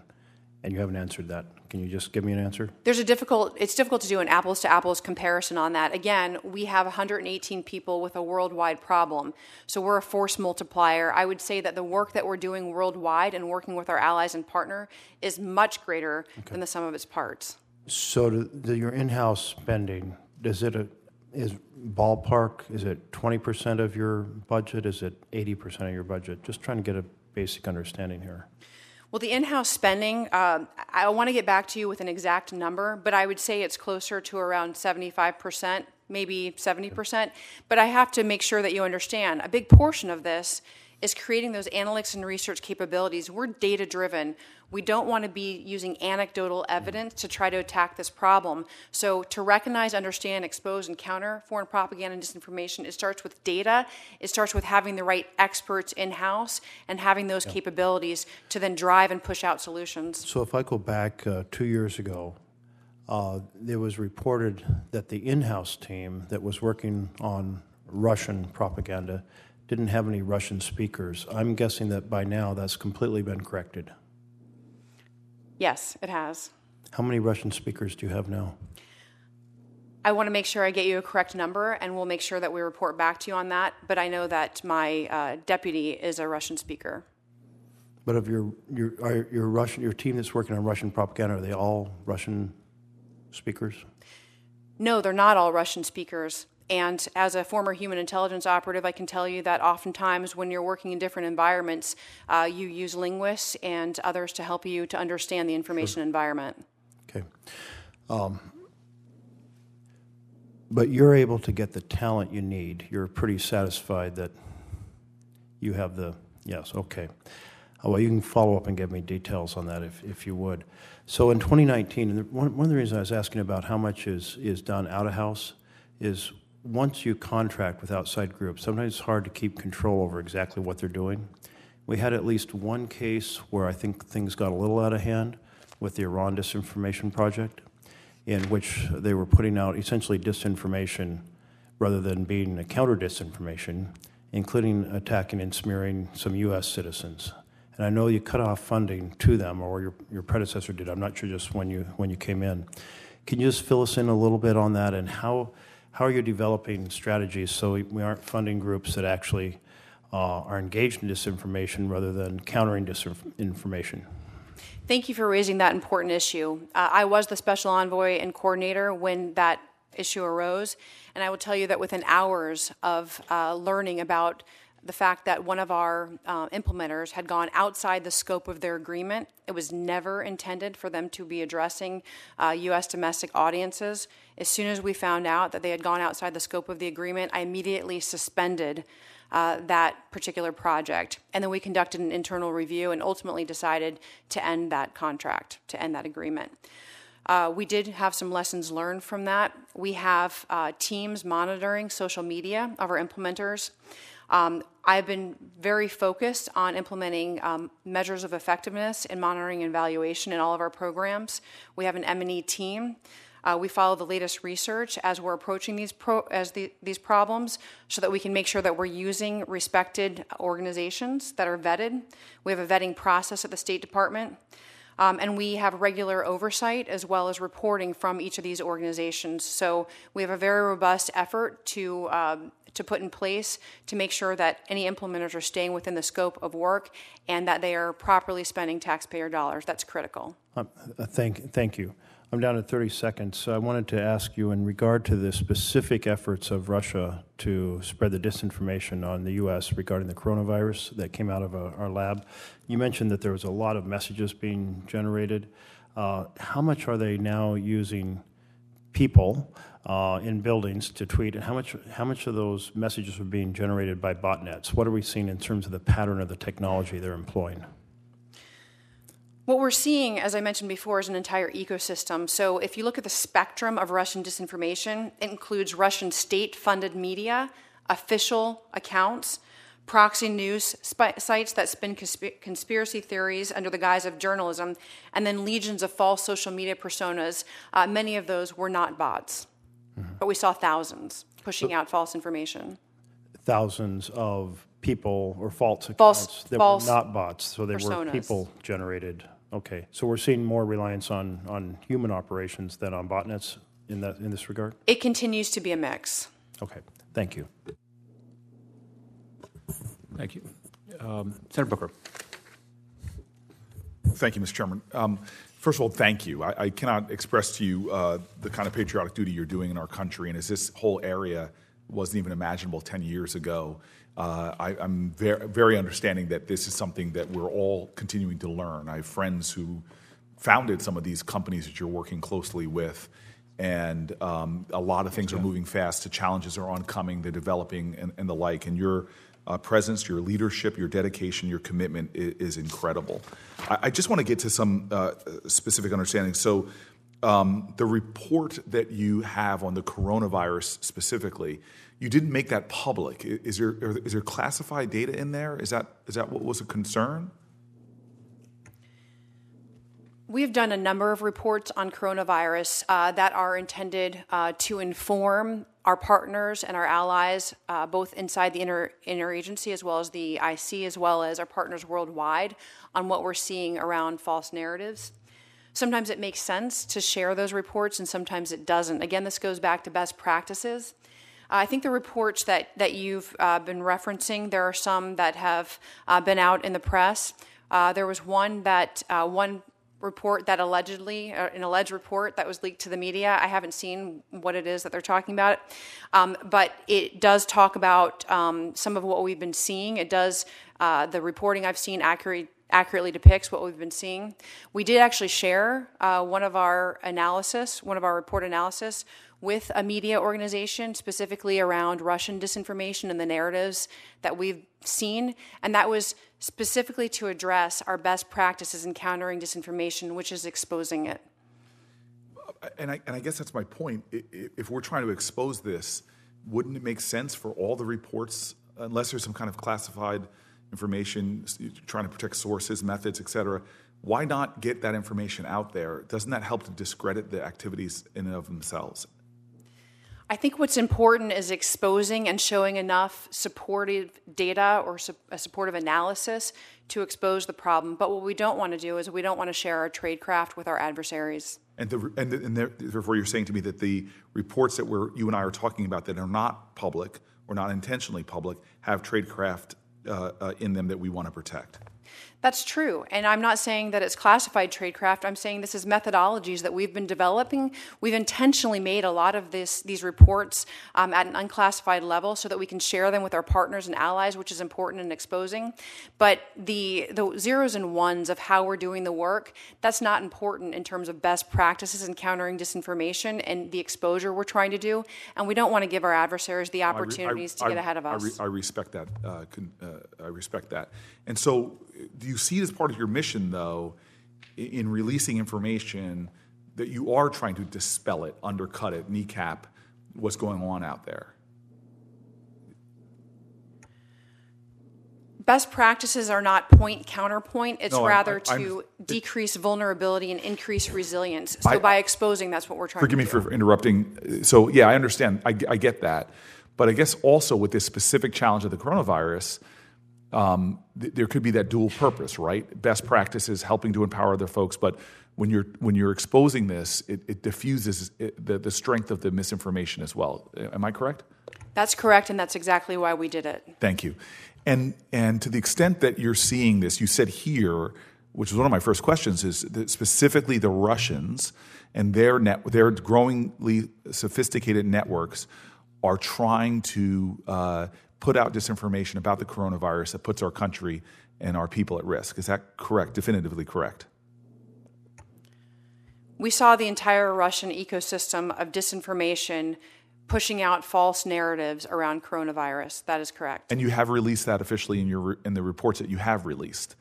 And you haven't answered that. Can you just give me an answer? It's difficult to do an apples-to-apples comparison on that. Again, we have 118 people with a worldwide problem, so we're a force multiplier. I would say that the work that we're doing worldwide and working with our allies and partner is much greater than the sum of its parts. So your in-house spending, is ballpark, is it 20% of your budget? Is it 80% of your budget? Just trying to get a basic understanding here. Well, the in-house spending, I want to get back to you with an exact number, but I would say it's closer to around 75%, maybe 70%. But I have to make sure that you understand a big portion of this is creating those analytics and research capabilities. We're data-driven. We don't want to be using anecdotal evidence to try to attack this problem. So to recognize, understand, expose, and counter foreign propaganda and disinformation, it starts with data. It starts with having the right experts in-house and having those capabilities to then drive and push out solutions. So if I go back 2 years ago, it was reported that the in-house team that was working on Russian propaganda didn't have any Russian speakers. I'm guessing that by now that's completely been corrected. Yes, it has. How many Russian speakers do you have now? I want to make sure I get you a correct number, and we'll make sure that we report back to you on that. But I know that my deputy is a Russian speaker. But of your team that's working on Russian propaganda, are they all Russian speakers? No, they're not all Russian speakers. And as a former human intelligence operative, I can tell you that oftentimes when you're working in different environments, you use linguists and others to help you to understand the information environment. Okay. But you're able to get the talent you need. You're pretty satisfied that you have yes, okay. Well, you can follow up and give me details on that if you would. So in 2019, one of the reasons I was asking about how much is done out of house is once you contract with outside groups, sometimes it's hard to keep control over exactly what they're doing. We had at least one case where I think things got a little out of hand with the Iran Disinformation Project, in which they were putting out essentially disinformation rather than being a counter-disinformation, including attacking and smearing some U.S. citizens. And I know you cut off funding to them, or your predecessor did. I'm not sure just when you came in. Can you just fill us in a little bit on that, and how are you developing strategies so we aren't funding groups that actually are engaged in disinformation rather than countering disinformation? Thank you for raising that important issue. I was the special envoy and coordinator when that issue arose, and I will tell you that within hours of learning about the fact that one of our implementers had gone outside the scope of their agreement. It was never intended for them to be addressing U.S. domestic audiences. As soon as we found out that they had gone outside the scope of the agreement, I immediately suspended that particular project. And then we conducted an internal review and ultimately decided to end that contract, to end that agreement. We did have some lessons learned from that. We have teams monitoring social media of our implementers. I've been very focused on implementing measures of effectiveness and monitoring and evaluation in all of our programs. We have an M&E team. We follow the latest research as we're approaching these problems so that we can make sure that we're using respected organizations that are vetted. We have a vetting process at the State Department. And we have regular oversight as well as reporting from each of these organizations. So we have a very robust effort to put in place to make sure that any implementers are staying within the scope of work and that they are properly spending taxpayer dollars. That's critical. Thank you. I'm down to 30 seconds. So I wanted to ask you in regard to the specific efforts of Russia to spread the disinformation on the U.S. regarding the coronavirus that came out of our lab. You mentioned that there was a lot of messages being generated. How much are they now using people in buildings to tweet, and how much of those messages are being generated by botnets? What are we seeing in terms of the pattern of the technology they're employing? What we're seeing, as I mentioned before, is an entire ecosystem. So if you look at the spectrum of Russian disinformation, it includes Russian state-funded media, official accounts, proxy news sites that spin conspiracy theories under the guise of journalism, and then legions of false social media personas. Many of those were not bots, but we saw thousands pushing out false information. Thousands of people or false accounts that were not bots, so they were people-generated. Okay, so we're seeing more reliance on human operations than on botnets in this regard? It continues to be a mix. Okay, thank you. Thank you. Senator Booker. Thank you, Mr. Chairman. First of all, thank you. I cannot express to you the kind of patriotic duty you're doing in our country, and as this whole area wasn't even imaginable 10 years ago, I'm very, very understanding that this is something that we're all continuing to learn. I have friends who founded some of these companies that you're working closely with, and a lot of things are moving fast. The challenges are oncoming, they're developing, and the like. And your presence, your leadership, your dedication, your commitment is incredible. I just want to get to some specific understanding. So the report that you have on the coronavirus specifically, you didn't make that public. Is there classified data in there? Is that what was a concern? We've done a number of reports on coronavirus that are intended to inform our partners and our allies, both inside the interagency as well as the IC, as well as our partners worldwide, on what we're seeing around false narratives. Sometimes it makes sense to share those reports, and sometimes it doesn't. Again, this goes back to best practices. I think the reports that you've been referencing, there are some that have been out in the press. There was one report that alleged report that was leaked to the media. I haven't seen what it is that they're talking about, but it does talk about some of what we've been seeing. It does, the reporting I've seen accurately depicts what we've been seeing. We did actually share one of our report analysis with a media organization specifically around Russian disinformation and the narratives that we've seen, and that was specifically to address our best practices in countering disinformation, which is exposing it. And I guess that's my point. If we're trying to expose this, wouldn't it make sense for all the reports, unless there's some kind of classified information, trying to protect sources, methods, et cetera, why not get that information out there? Doesn't that help to discredit the activities in and of themselves? I think what's important is exposing and showing enough supportive data or a supportive analysis to expose the problem. But what we don't want to do is we don't want to share our tradecraft with our adversaries. And therefore you're saying to me that the reports that you and I are talking about that are not public or not intentionally public have tradecraft in them that we want to protect. That's true, and I'm not saying that it's classified tradecraft. I'm saying this is methodologies that we've been developing. We've intentionally made a lot of these reports at an unclassified level so that we can share them with our partners and allies, which is important in exposing. But the zeros and ones of how we're doing the work, that's not important in terms of best practices in countering disinformation and the exposure we're trying to do, and we don't want to give our adversaries the opportunities to get ahead of us. I respect that. I respect that. And so do you see it as part of your mission, though, in releasing information that you are trying to dispel it, undercut it, kneecap what's going on out there? Best practices are not point-counterpoint. It's decrease vulnerability and increase resilience. So by exposing, that's what we're trying to do. Forgive me for interrupting. So, yeah, I understand. I get that. But I guess also with this specific challenge of the coronavirus, there could be that dual purpose, right? Best practices, helping to empower other folks, but when you're exposing this, it diffuses the strength of the misinformation as well. Am I correct? That's correct, and that's exactly why we did it. Thank you. And to the extent that you're seeing this, you said here, which is one of my first questions, is that specifically the Russians and their growingly sophisticated networks are trying to put out disinformation about the coronavirus that puts our country and our people at risk. Is that correct? Definitively correct? we saw the entire Russian ecosystem of disinformation pushing out false narratives around coronavirus. That is correct. And you have released that officially in the reports that you have released.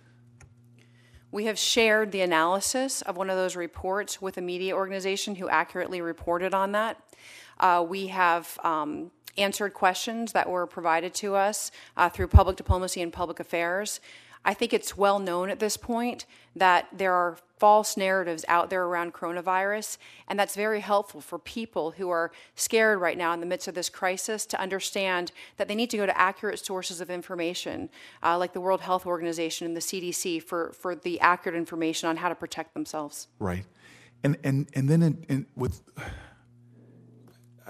We have shared the analysis of one of those reports with a media organization who accurately reported on that. We have answered questions that were provided to us through public diplomacy and public affairs. I think it's well known at this point that there are false narratives out there around coronavirus, and that's very helpful for people who are scared right now in the midst of this crisis to understand that they need to go to accurate sources of information, like the World Health Organization and the CDC, for the accurate information on how to protect themselves. Right. And then with,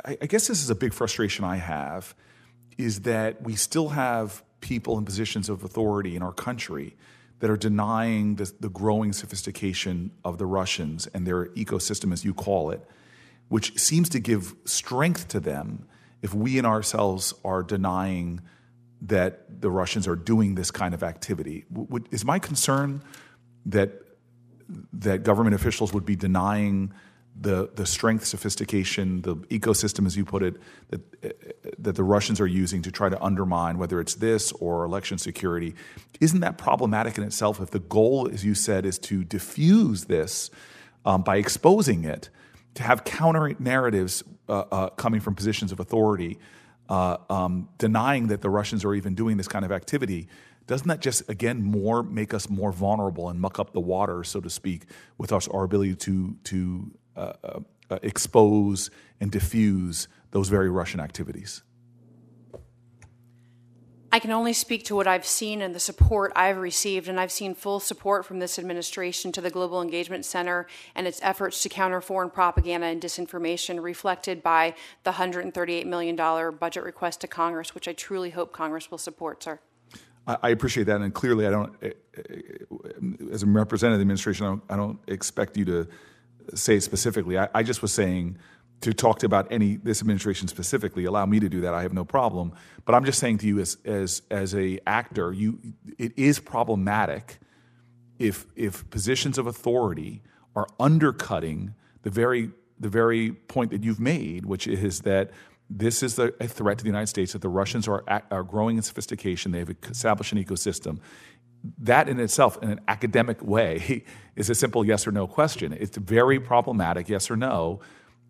I guess this is a big frustration I have, is that we still have people in positions of authority in our country that are denying the growing sophistication of the Russians and their ecosystem, as you call it, which seems to give strength to them if we in ourselves are denying that the Russians are doing this kind of activity. Is my concern that government officials would be denying the strength, sophistication, the ecosystem, as you put it, that the Russians are using to try to undermine whether it's this or election security? Isn't that problematic in itself? If the goal, as you said, is to diffuse this by exposing it, to have counter narratives coming from positions of authority denying that the Russians are even doing this kind of activity, doesn't that just, again, make us more vulnerable and muck up the water, so to speak, with our ability to expose and diffuse those very Russian activities? I can only speak to what I've seen and the support I've received, and I've seen full support from this administration to the Global Engagement Center and its efforts to counter foreign propaganda and disinformation, reflected by the $138 million budget request to Congress, which I truly hope Congress will support, sir. I appreciate that, and clearly I don't, as a representative of the administration, I don't expect you to say specifically. I just was saying to talk about this administration specifically. Allow me to do that. I have no problem. But I'm just saying to you, as a actor, it is problematic if positions of authority are undercutting the very point that you've made, which is that this is a threat to the United States, that the Russians are growing in sophistication. They've established an ecosystem. That in itself, in an academic way, is a simple yes or no question. It's very problematic, yes or no,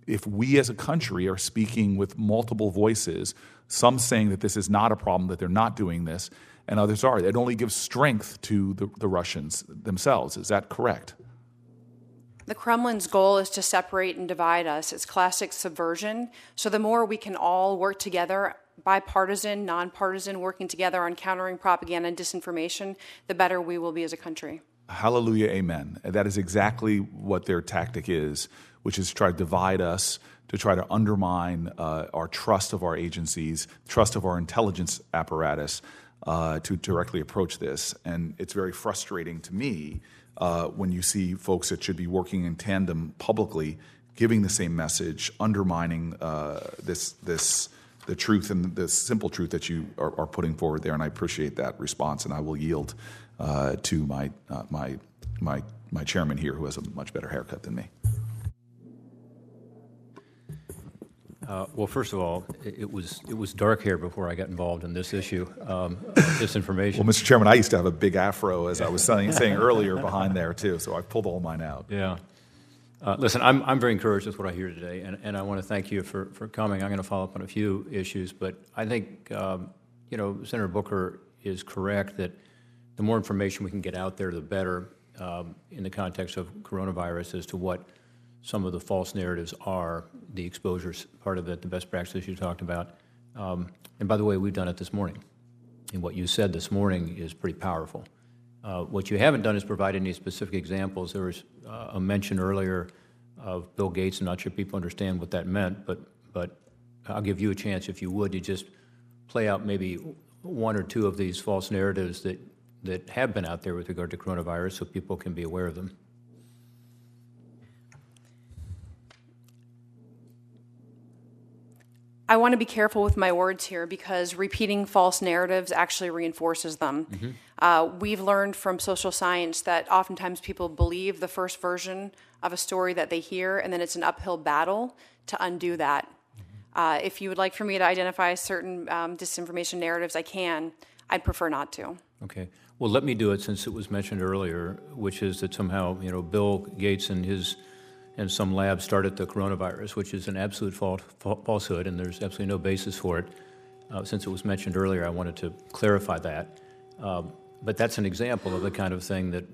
if we as a country are speaking with multiple voices, some saying that this is not a problem, that they're not doing this, and others are. It only gives strength to the Russians themselves. Is that correct? The Kremlin's goal is to separate and divide us. It's classic subversion. So the more we can all work together, bipartisan, nonpartisan, working together on countering propaganda and disinformation, the better we will be as a country. Hallelujah, amen. That is exactly what their tactic is, which is to try to divide us, to try to undermine our trust of our agencies, trust of our intelligence apparatus to directly approach this. And it's very frustrating to me when you see folks that should be working in tandem publicly giving the same message, undermining the truth and the simple truth that you are putting forward there, and I appreciate that response, and I will yield to my chairman here, who has a much better haircut than me. Well, first of all, it was dark hair before I got involved in this issue of disinformation. Well, Mr. Chairman, I used to have a big afro, as I was saying earlier, behind there too, so I pulled all mine out. Yeah. Listen, I'm very encouraged with what I hear today, and I want to thank you for coming. I'm going to follow up on a few issues, but I think Senator Booker is correct that the more information we can get out there, the better in the context of coronavirus as to what some of the false narratives are, the exposures part of it, the best practices you talked about. And by the way, we've done it this morning, and what you said this morning is pretty powerful. What you haven't done is provide any specific examples. There was a mention earlier of Bill Gates. I'm not sure people understand what that meant, but I'll give you a chance, if you would, to just play out maybe one or two of these false narratives that have been out there with regard to coronavirus so people can be aware of them. I want to be careful with my words here because repeating false narratives actually reinforces them. Mm-hmm. We've learned from social science that oftentimes people believe the first version of a story that they hear, and then it's an uphill battle to undo that. Mm-hmm. If you would like for me to identify certain disinformation narratives, I can. I'd prefer not to. Okay. Well, let me do it since it was mentioned earlier, which is that somehow, you know, Bill Gates and his... and some labs started the coronavirus, which is an absolute falsehood, and there's absolutely no basis for it. Since it was mentioned earlier, I wanted to clarify that. But that's an example of the kind of thing that,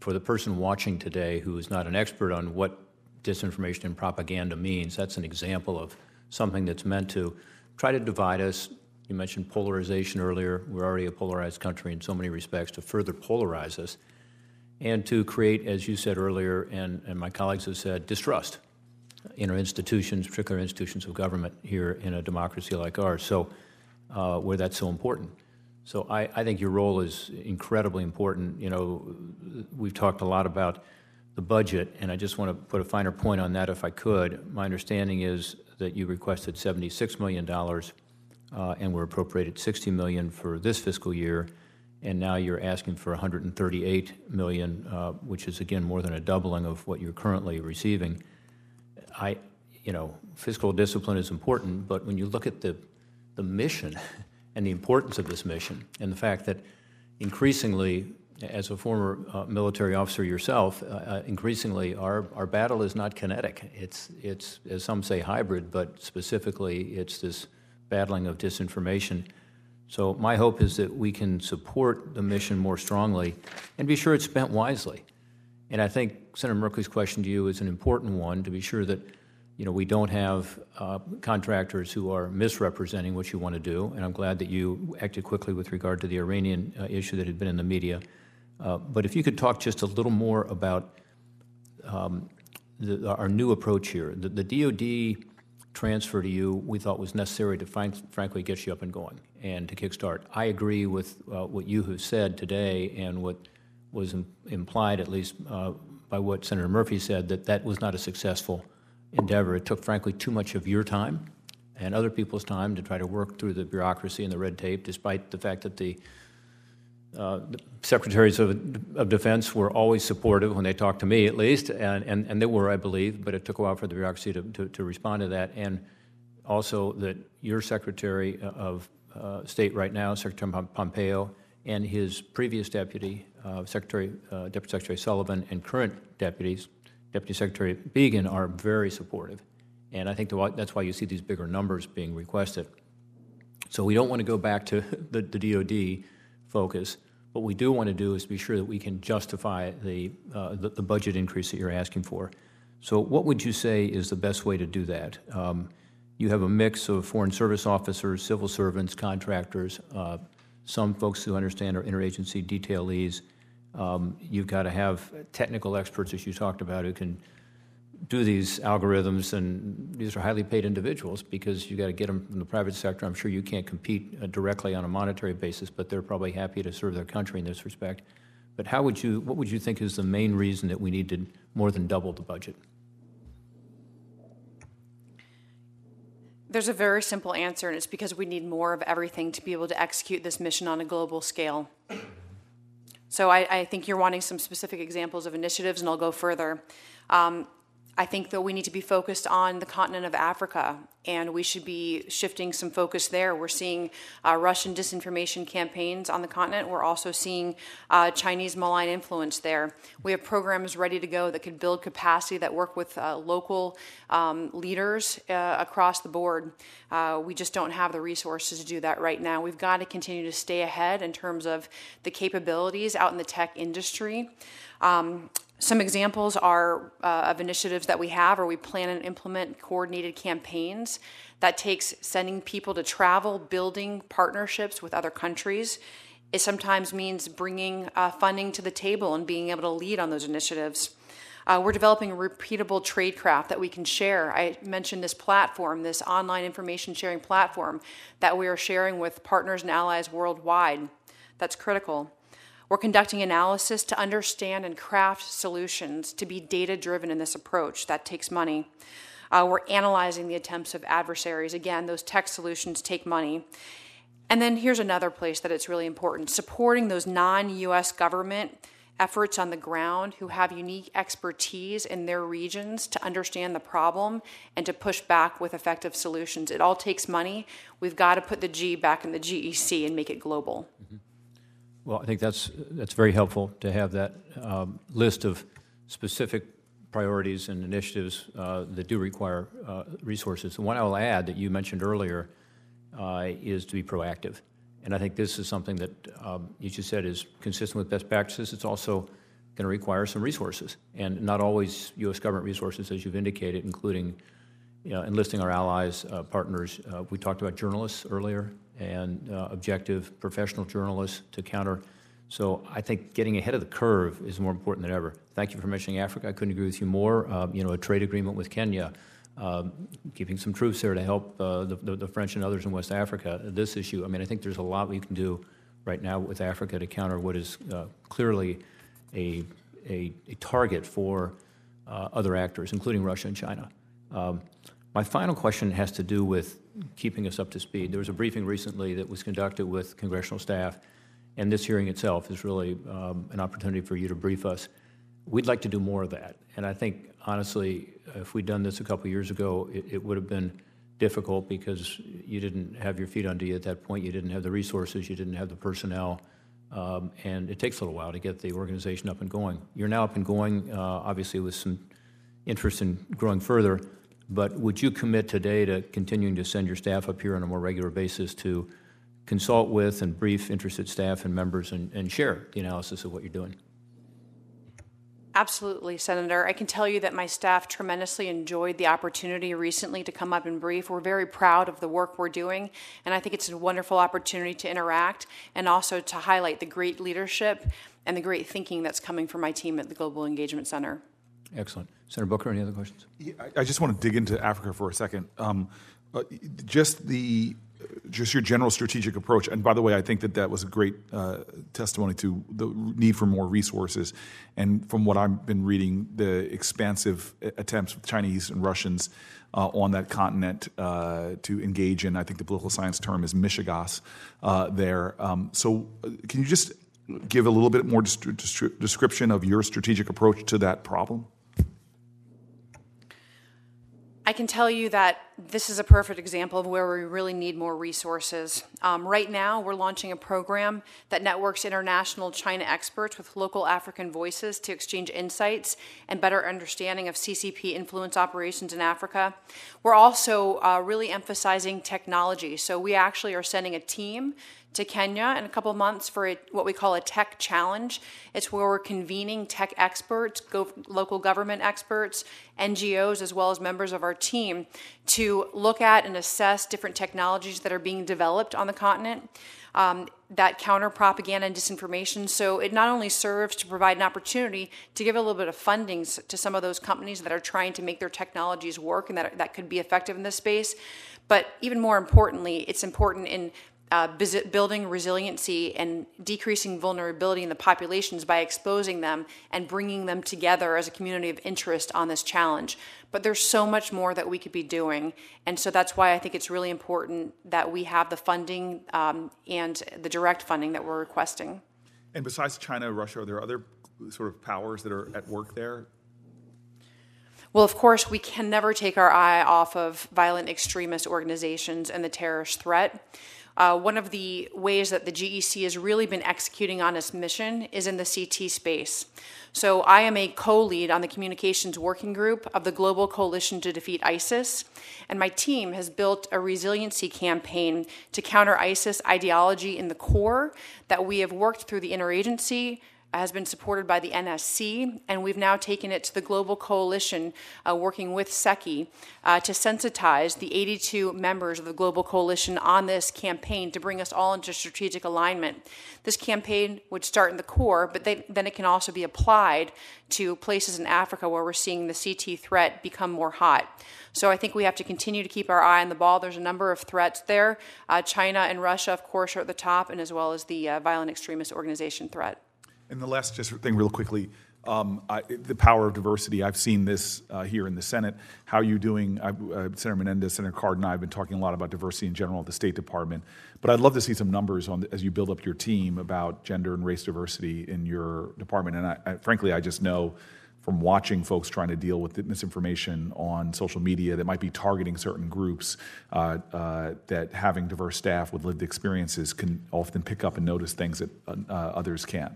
for the person watching today who is not an expert on what disinformation and propaganda means, that's an example of something that's meant to try to divide us. You mentioned polarization earlier. We're already a polarized country in so many respects, to further polarize us. And to create, as you said earlier, and my colleagues have said, distrust in our institutions, particular institutions of government here in a democracy like ours, so where that's so important. So I think your role is incredibly important. You know, we've talked a lot about the budget, and I just want to put a finer point on that if I could. My understanding is that you requested $76 million, and were appropriated $60 million for this fiscal year. And now you're asking for $138 million, which is, again, more than a doubling of what you're currently receiving. You know, fiscal discipline is important, but when you look at the mission and the importance of this mission and the fact that increasingly, as a former military officer yourself, increasingly our battle is not kinetic. It's, as some say, hybrid, but specifically it's this battling of disinformation. So my hope is that we can support the mission more strongly and be sure it's spent wisely. And I think Senator Murphy's question to you is an important one, to be sure that, you know, we don't have contractors who are misrepresenting what you want to do. And I'm glad that you acted quickly with regard to the Iranian issue that had been in the media. But if you could talk just a little more about our new approach here. The DOD transfer to you, we thought was necessary to frankly get you up and going and to kickstart. I agree with what you have said today and what was implied, at least by what Senator Murphy said, that was not a successful endeavor. It took, frankly, too much of your time and other people's time to try to work through the bureaucracy and the red tape, despite the fact that the secretaries of defense were always supportive when they talked to me, at least, and they were, I believe, but it took a while for the bureaucracy to respond to that. And also that your Secretary of State right now, Secretary Pompeo, and his previous deputy, Deputy Secretary Sullivan, and current deputies, Deputy Secretary Began, are very supportive. And I think that's why you see these bigger numbers being requested. So we don't want to go back to the DOD focus. What we do want to do is be sure that we can justify the budget increase that you're asking for. So what would you say is the best way to do that? You have a mix of foreign service officers, civil servants, contractors, some folks who understand are interagency detailees. You've got to have technical experts, as you talked about, who can do these algorithms, and these are highly paid individuals because you got to get them from the private sector. I'm sure you can't compete directly on a monetary basis, but they're probably happy to serve their country in this respect. But what would you think is the main reason that we need to more than double the budget? There's a very simple answer, and it's because we need more of everything to be able to execute this mission on a global scale. So I think you're wanting some specific examples of initiatives, and I'll go further. I think that we need to be focused on the continent of Africa, and we should be shifting some focus there. We're seeing Russian disinformation campaigns on the continent. We're also seeing Chinese malign influence there. We have programs ready to go that could build capacity that work with local leaders across the board. We just don't have the resources to do that right now. We've got to continue to stay ahead in terms of the capabilities out in the tech industry. Some examples are of initiatives that we have, or we plan and implement coordinated campaigns. That takes sending people to travel, building partnerships with other countries. It sometimes means bringing funding to the table and being able to lead on those initiatives. We're developing a repeatable tradecraft that we can share. I mentioned this platform, this online information sharing platform that we are sharing with partners and allies worldwide. That's critical. We're conducting analysis to understand and craft solutions to be data-driven in this approach. That takes money. We're analyzing the attempts of adversaries. Again, those tech solutions take money. And then here's another place that it's really important, supporting those non-U.S. government efforts on the ground who have unique expertise in their regions to understand the problem and to push back with effective solutions. It all takes money. We've got to put the G back in the GEC and make it global. Mm-hmm. Well, I think that's very helpful to have that list of specific priorities and initiatives that do require resources. The one I'll add that you mentioned earlier is to be proactive. And I think this is something that you just said is consistent with best practices. It's also going to require some resources, and not always U.S. government resources, as you've indicated, including enlisting our allies, partners. We talked about journalists earlier, and objective professional journalists to counter. So I think getting ahead of the curve is more important than ever. Thank you for mentioning Africa. I couldn't agree with you more. A trade agreement with Kenya, keeping some troops there to help the French and others in West Africa. This issue, I mean, I think there's a lot we can do right now with Africa to counter what is clearly a target for other actors, including Russia and China. My final question has to do with keeping us up to speed. There was a briefing recently that was conducted with congressional staff, and this hearing itself is really an opportunity for you to brief us. We'd like to do more of that, and I think, honestly, if we'd done this a couple years ago, it would have been difficult because you didn't have your feet under you at that point. You didn't have the resources. You didn't have the personnel. And it takes a little while to get the organization up and going. You're now up and going, obviously, with some interest in growing further. But would you commit today to continuing to send your staff up here on a more regular basis to consult with and brief interested staff and members and share the analysis of what you're doing? Absolutely, Senator. I can tell you that my staff tremendously enjoyed the opportunity recently to come up and brief. We're very proud of the work we're doing, and I think it's a wonderful opportunity to interact and also to highlight the great leadership and the great thinking that's coming from my team at the Global Engagement Center. Excellent. Senator Booker, any other questions? Yeah, I just want to dig into Africa for a second. Just your general strategic approach. And by the way, I think that was a great testimony to the need for more resources. And from what I've been reading, the expansive attempts with Chinese and Russians on that continent to engage in, I think the political science term is mishigas there. So can you just give a little bit more description of your strategic approach to that problem? I can tell you that this is a perfect example of where we really need more resources. Right now, we're launching a program that networks international China experts with local African voices to exchange insights and better understanding of CCP influence operations in Africa. We're also really emphasizing technology. So we actually are sending a team to Kenya in a couple of months for what we call a tech challenge. It's where we're convening tech experts, local government experts, NGOs, as well as members of our team to look at and assess different technologies that are being developed on the continent that counter propaganda and disinformation. So it not only serves to provide an opportunity to give a little bit of funding to some of those companies that are trying to make their technologies work and that could be effective in this space, but even more importantly, it's important in building resiliency and decreasing vulnerability in the populations by exposing them and bringing them together as a community of interest on this challenge. But there's so much more that we could be doing, and so that's why I think it's really important that we have the funding and the direct funding that we're requesting. And besides China, Russia, are there other sort of powers that are at work there? Well, of course, we can never take our eye off of violent extremist organizations and the terrorist threat. One of the ways that the GEC has really been executing on its mission is in the CT space. So I am a co-lead on the communications working group of the Global Coalition to Defeat ISIS, and my team has built a resiliency campaign to counter ISIS ideology in the core that we have worked through the interagency, has been supported by the NSC, and we've now taken it to the Global Coalition, working with SECI, to sensitize the 82 members of the Global Coalition on this campaign to bring us all into strategic alignment. This campaign would start in the core, but then it can also be applied to places in Africa where we're seeing the CT threat become more hot. So I think we have to continue to keep our eye on the ball. There's a number of threats there. China and Russia, of course, are at the top, and as well as the violent extremist organization threat. And the last just thing real quickly, The power of diversity. I've seen this here in the Senate. How are you doing? Senator Menendez, Senator Cardin, and I have been talking a lot about diversity in general at the State Department. But I'd love to see some numbers on as you build up your team about gender and race diversity in your department. And frankly, I just know from watching folks trying to deal with the misinformation on social media that might be targeting certain groups, that having diverse staff with lived experiences can often pick up and notice things that others can't.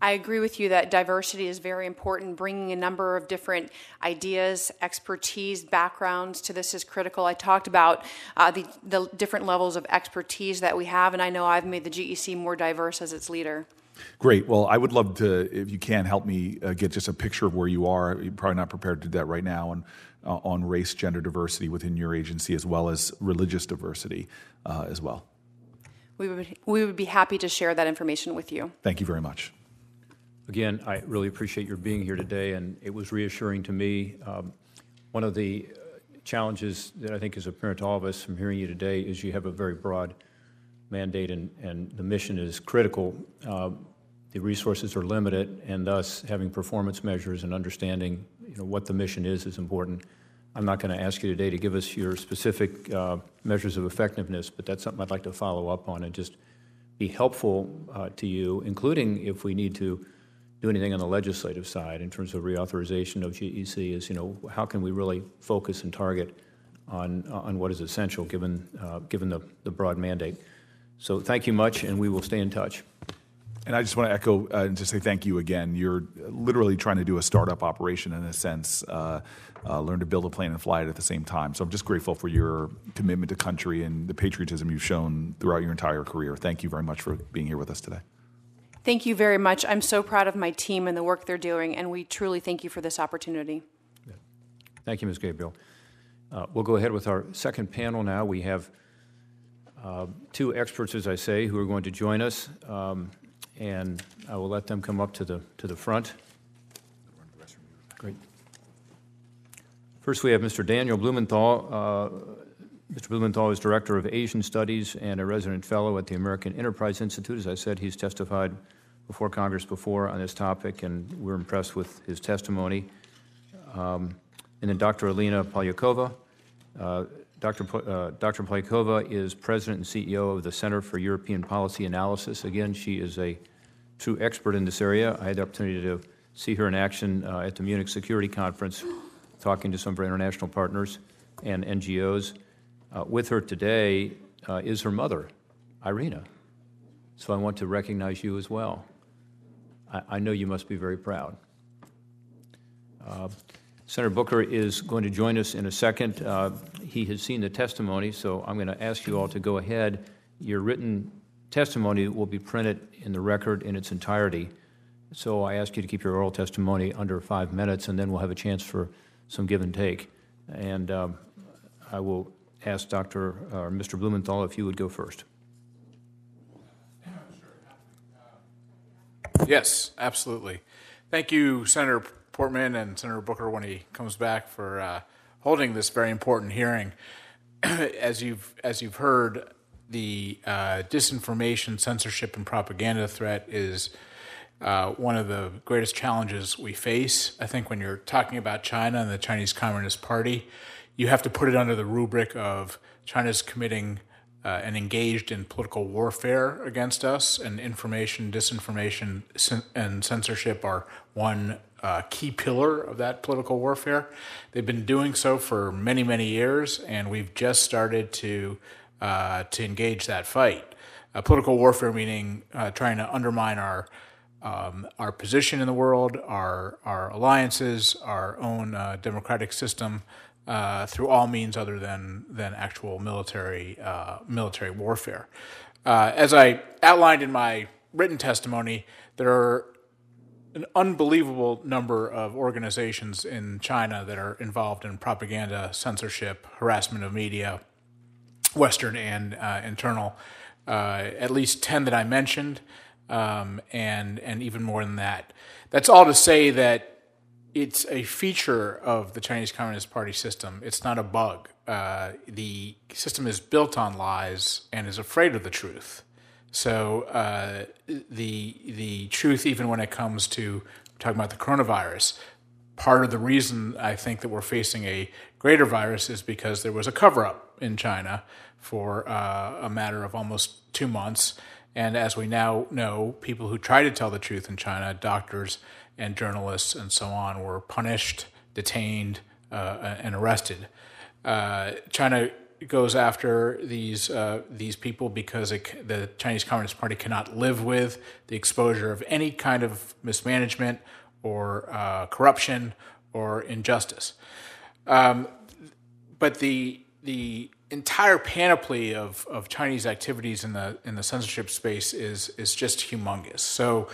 I agree with you that diversity is very important. Bringing a number of different ideas, expertise, backgrounds to this is critical. I talked about the different levels of expertise that we have, and I know I've made the GEC more diverse as its leader. Great. Well, I would love to, if you can, help me get just a picture of where you are. You're probably not prepared to do that right now on race, gender diversity within your agency, as well as religious diversity as well. We would be happy to share that information with you. Thank you very much. Again, I really appreciate your being here today, and it was reassuring to me. One of the challenges that I think is apparent to all of us from hearing you today is you have a very broad mandate, and the mission is critical. The resources are limited, and thus having performance measures and understanding, what the mission is important. I'm not going to ask you today to give us your specific measures of effectiveness, but that's something I'd like to follow up on and just be helpful to you, including if we need to do anything on the legislative side in terms of reauthorization of GEC is, how can we really focus and target on what is essential given the broad mandate. So thank you much, and we will stay in touch. And I just want to echo and just say thank you again. You're literally trying to do a startup operation in a sense, learn to build a plane and fly it at the same time. So I'm just grateful for your commitment to country and the patriotism you've shown throughout your entire career. Thank you very much for being here with us today. Thank you very much. I'm so proud of my team and the work they're doing, and we truly thank you for this opportunity. Thank you, Ms. Gabriel. We'll go ahead with our second panel now. We have two experts, as I say, who are going to join us, and I will let them come up to the front. Great. First, we have Mr. Daniel Blumenthal. Mr. Blumenthal is Director of Asian Studies and a resident fellow at the American Enterprise Institute. As I said, he's testified before Congress before on this topic, and we're impressed with his testimony. And then Dr. Alina Polyakova. Dr. Polyakova is President and CEO of the Center for European Policy Analysis. Again, she is a true expert in this area. I had the opportunity to see her in action at the Munich Security Conference, talking to some of our international partners and NGOs. With her today is her mother, Irina. So I want to recognize you as well. I know you must be very proud. Senator Booker is going to join us in a second. He has seen the testimony, so I'm going to ask you all to go ahead. Your written testimony will be printed in the record in its entirety. So I ask you to keep your oral testimony under 5 minutes, and then we'll have a chance for some give and take. And I will ask Mr. Blumenthal if you would go first. Yes, absolutely. Thank you, Senator Portman and Senator Booker, when he comes back, for holding this very important hearing. As you've heard, the disinformation, censorship, and propaganda threat is one of the greatest challenges we face. I think when you're talking about China and the Chinese Communist Party, you have to put it under the rubric of China's committing and engaged in political warfare against us, and information, disinformation, and censorship are one key pillar of that political warfare. They've been doing so for many, many years, and we've just started to engage that fight. Political warfare meaning trying to undermine our position in the world, our alliances, our own democratic system, through all means other than actual military warfare. As I outlined in my written testimony, there are an unbelievable number of organizations in China that are involved in propaganda, censorship, harassment of media, Western and internal, at least 10 that I mentioned, and even more than that. That's all to say that it's a feature of the Chinese Communist Party system. It's not a bug. The system is built on lies and is afraid of the truth. So the truth, even when it comes to talking about the coronavirus. Part of the reason I think that we're facing a greater virus is because there was a cover-up in China for a matter of almost 2 months. And as we now know, people who try to tell the truth in China, doctors and journalists and so on, were punished, detained, and arrested. China goes after these people because the Chinese Communist Party cannot live with the exposure of any kind of mismanagement or corruption or injustice. But the entire panoply of Chinese activities in the censorship space is just humongous. So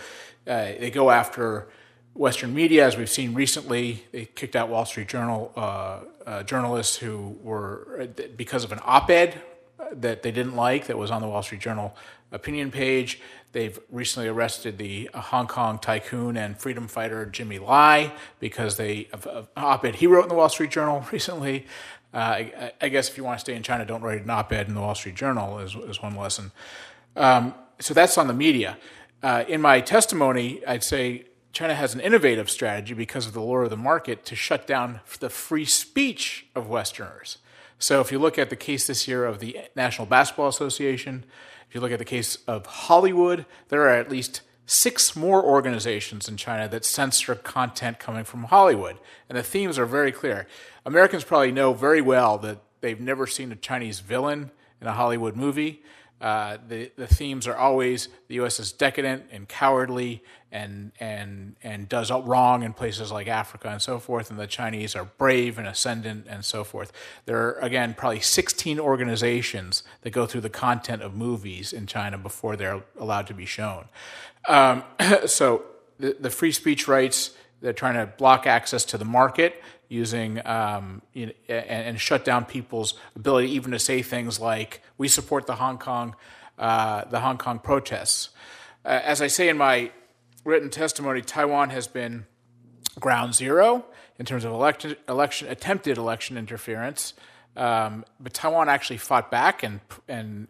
they go after Western media, as we've seen recently. They kicked out Wall Street Journal journalists who were, because of an op-ed that they didn't like that was on the Wall Street Journal opinion page. They've recently arrested the Hong Kong tycoon and freedom fighter Jimmy Lai because an op-ed he wrote in the Wall Street Journal recently. I guess if you want to stay in China, don't write an op-ed in the Wall Street Journal is one lesson. So that's on the media. In my testimony, I'd say China has an innovative strategy because of the lure of the market to shut down the free speech of Westerners. So if you look at the case this year of the National Basketball Association, if you look at the case of Hollywood, there are at least 6 more organizations in China that censor content coming from Hollywood. And the themes are very clear. Americans probably know very well that they've never seen a Chinese villain in a Hollywood movie. The themes are always the U.S. is decadent and cowardly and does wrong in places like Africa and so forth, and the Chinese are brave and ascendant and so forth. There are, again, probably 16 organizations that go through the content of movies in China before they're allowed to be shown. So the free speech rights, they're trying to block access to the market using and shut down people's ability even to say things like, we support the Hong Kong protests. As I say in my written testimony, Taiwan has been ground zero in terms of attempted election interference. But Taiwan actually fought back and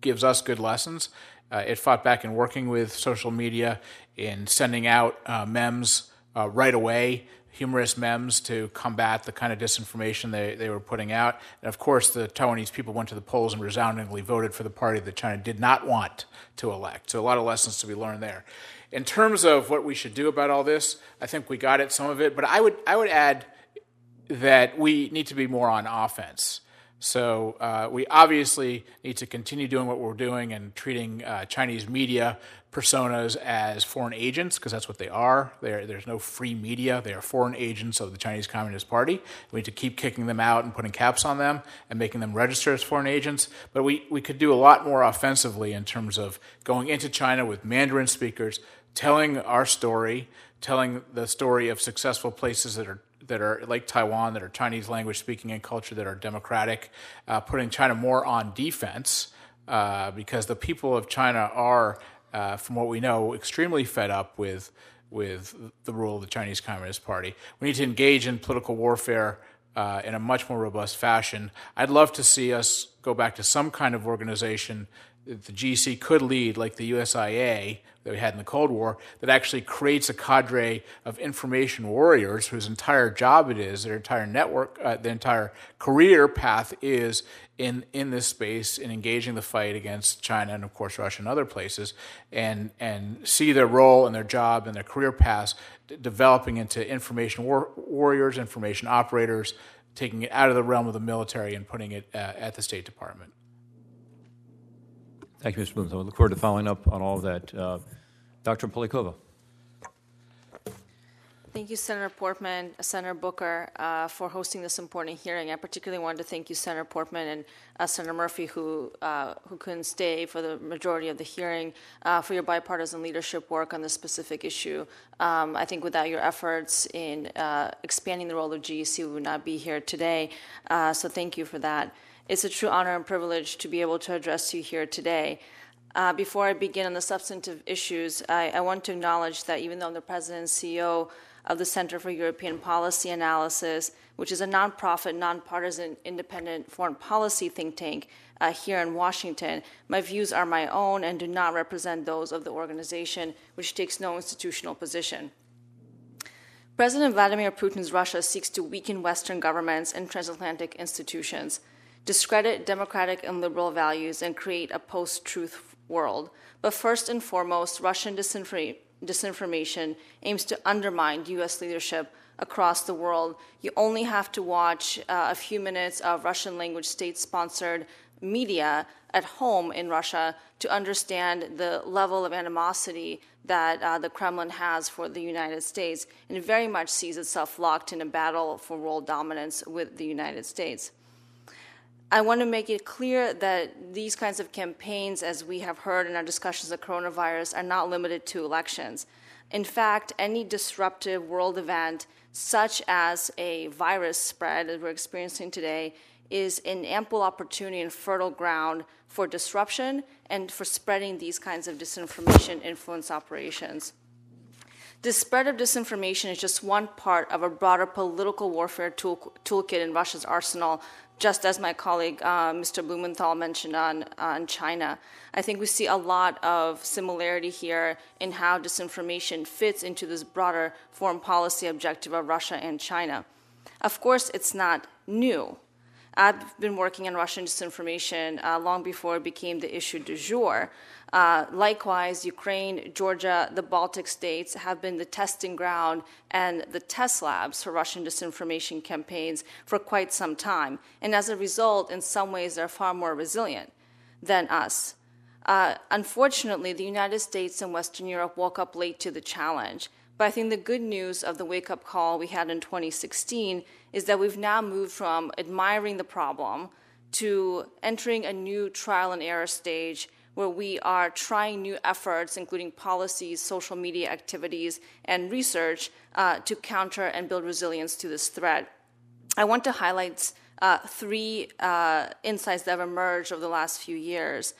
gives us good lessons. It fought back in working with social media, in sending out memes right away, humorous memes to combat the kind of disinformation they were putting out. And of course, the Taiwanese people went to the polls and resoundingly voted for the party that China did not want to elect. So a lot of lessons to be learned there. In terms of what we should do about all this, I think we got at some of it, but I would add that we need to be more on offense. So we obviously need to continue doing what we're doing and treating Chinese media personas as foreign agents, because that's what they are. There's no free media. They are foreign agents of the Chinese Communist Party. We need to keep kicking them out and putting caps on them and making them register as foreign agents. But we could do a lot more offensively in terms of going into China with Mandarin speakers, telling our story, telling the story of successful places that are like Taiwan, that are Chinese language speaking and culture, that are democratic, putting China more on defense because the people of China are, from what we know, extremely fed up with the rule of the Chinese Communist Party. We need to engage in political warfare in a much more robust fashion. I'd love to see us go back to some kind of organization that the GC could lead, like the USIA that we had in the Cold War, that actually creates a cadre of information warriors whose entire job it is, their entire network, their entire career path is in this space, in engaging the fight against China and, of course, Russia and other places, and see their role and their job and their career paths developing into information warriors, information operators, taking it out of the realm of the military and putting it at the State Department. Thank you, Mr. Blumenthal. I look forward to following up on all of that. Dr. Polyakova. Thank you, Senator Portman, Senator Booker, for hosting this important hearing. I particularly wanted to thank you, Senator Portman, and Senator Murphy, who couldn't stay for the majority of the hearing, for your bipartisan leadership work on this specific issue. I think without your efforts in expanding the role of GEC, we would not be here today. So thank you for that. It's a true honor and privilege to be able to address you here today. Before I begin on the substantive issues, I want to acknowledge that even though I'm the president and CEO of the Center for European Policy Analysis, which is a nonprofit, nonpartisan, independent foreign policy think tank here in Washington. My views are my own and do not represent those of the organization, which takes no institutional position. President Vladimir Putin's Russia seeks to weaken Western governments and transatlantic institutions, discredit democratic and liberal values, and create a post-truth world. But first and foremost, Russian disinformation aims to undermine U.S. leadership across the world. You only have to watch a few minutes of Russian-language state-sponsored media at home in Russia to understand the level of animosity that the Kremlin has for the United States, and it very much sees itself locked in a battle for world dominance with the United States. I want to make it clear that these kinds of campaigns, as we have heard in our discussions of coronavirus, are not limited to elections. In fact, any disruptive world event, such as a virus spread that we're experiencing today, is an ample opportunity and fertile ground for disruption and for spreading these kinds of disinformation influence operations. The spread of disinformation is just one part of a broader political warfare toolkit in Russia's arsenal, just as my colleague Mr. Blumenthal mentioned on China. I think we see a lot of similarity here in how disinformation fits into this broader foreign policy objective of Russia and China. Of course, it's not new. I've been working on Russian disinformation long before it became the issue du jour. Likewise, Ukraine, Georgia, the Baltic states have been the testing ground and the test labs for Russian disinformation campaigns for quite some time. And as a result, in some ways, they're far more resilient than us. Unfortunately, the United States and Western Europe woke up late to the challenge. But I think the good news of the wake-up call we had in 2016 is that we've now moved from admiring the problem to entering a new trial and error stage where we are trying new efforts, including policies, social media activities, and research to counter and build resilience to this threat. I want to highlight three insights that have emerged over the last few years.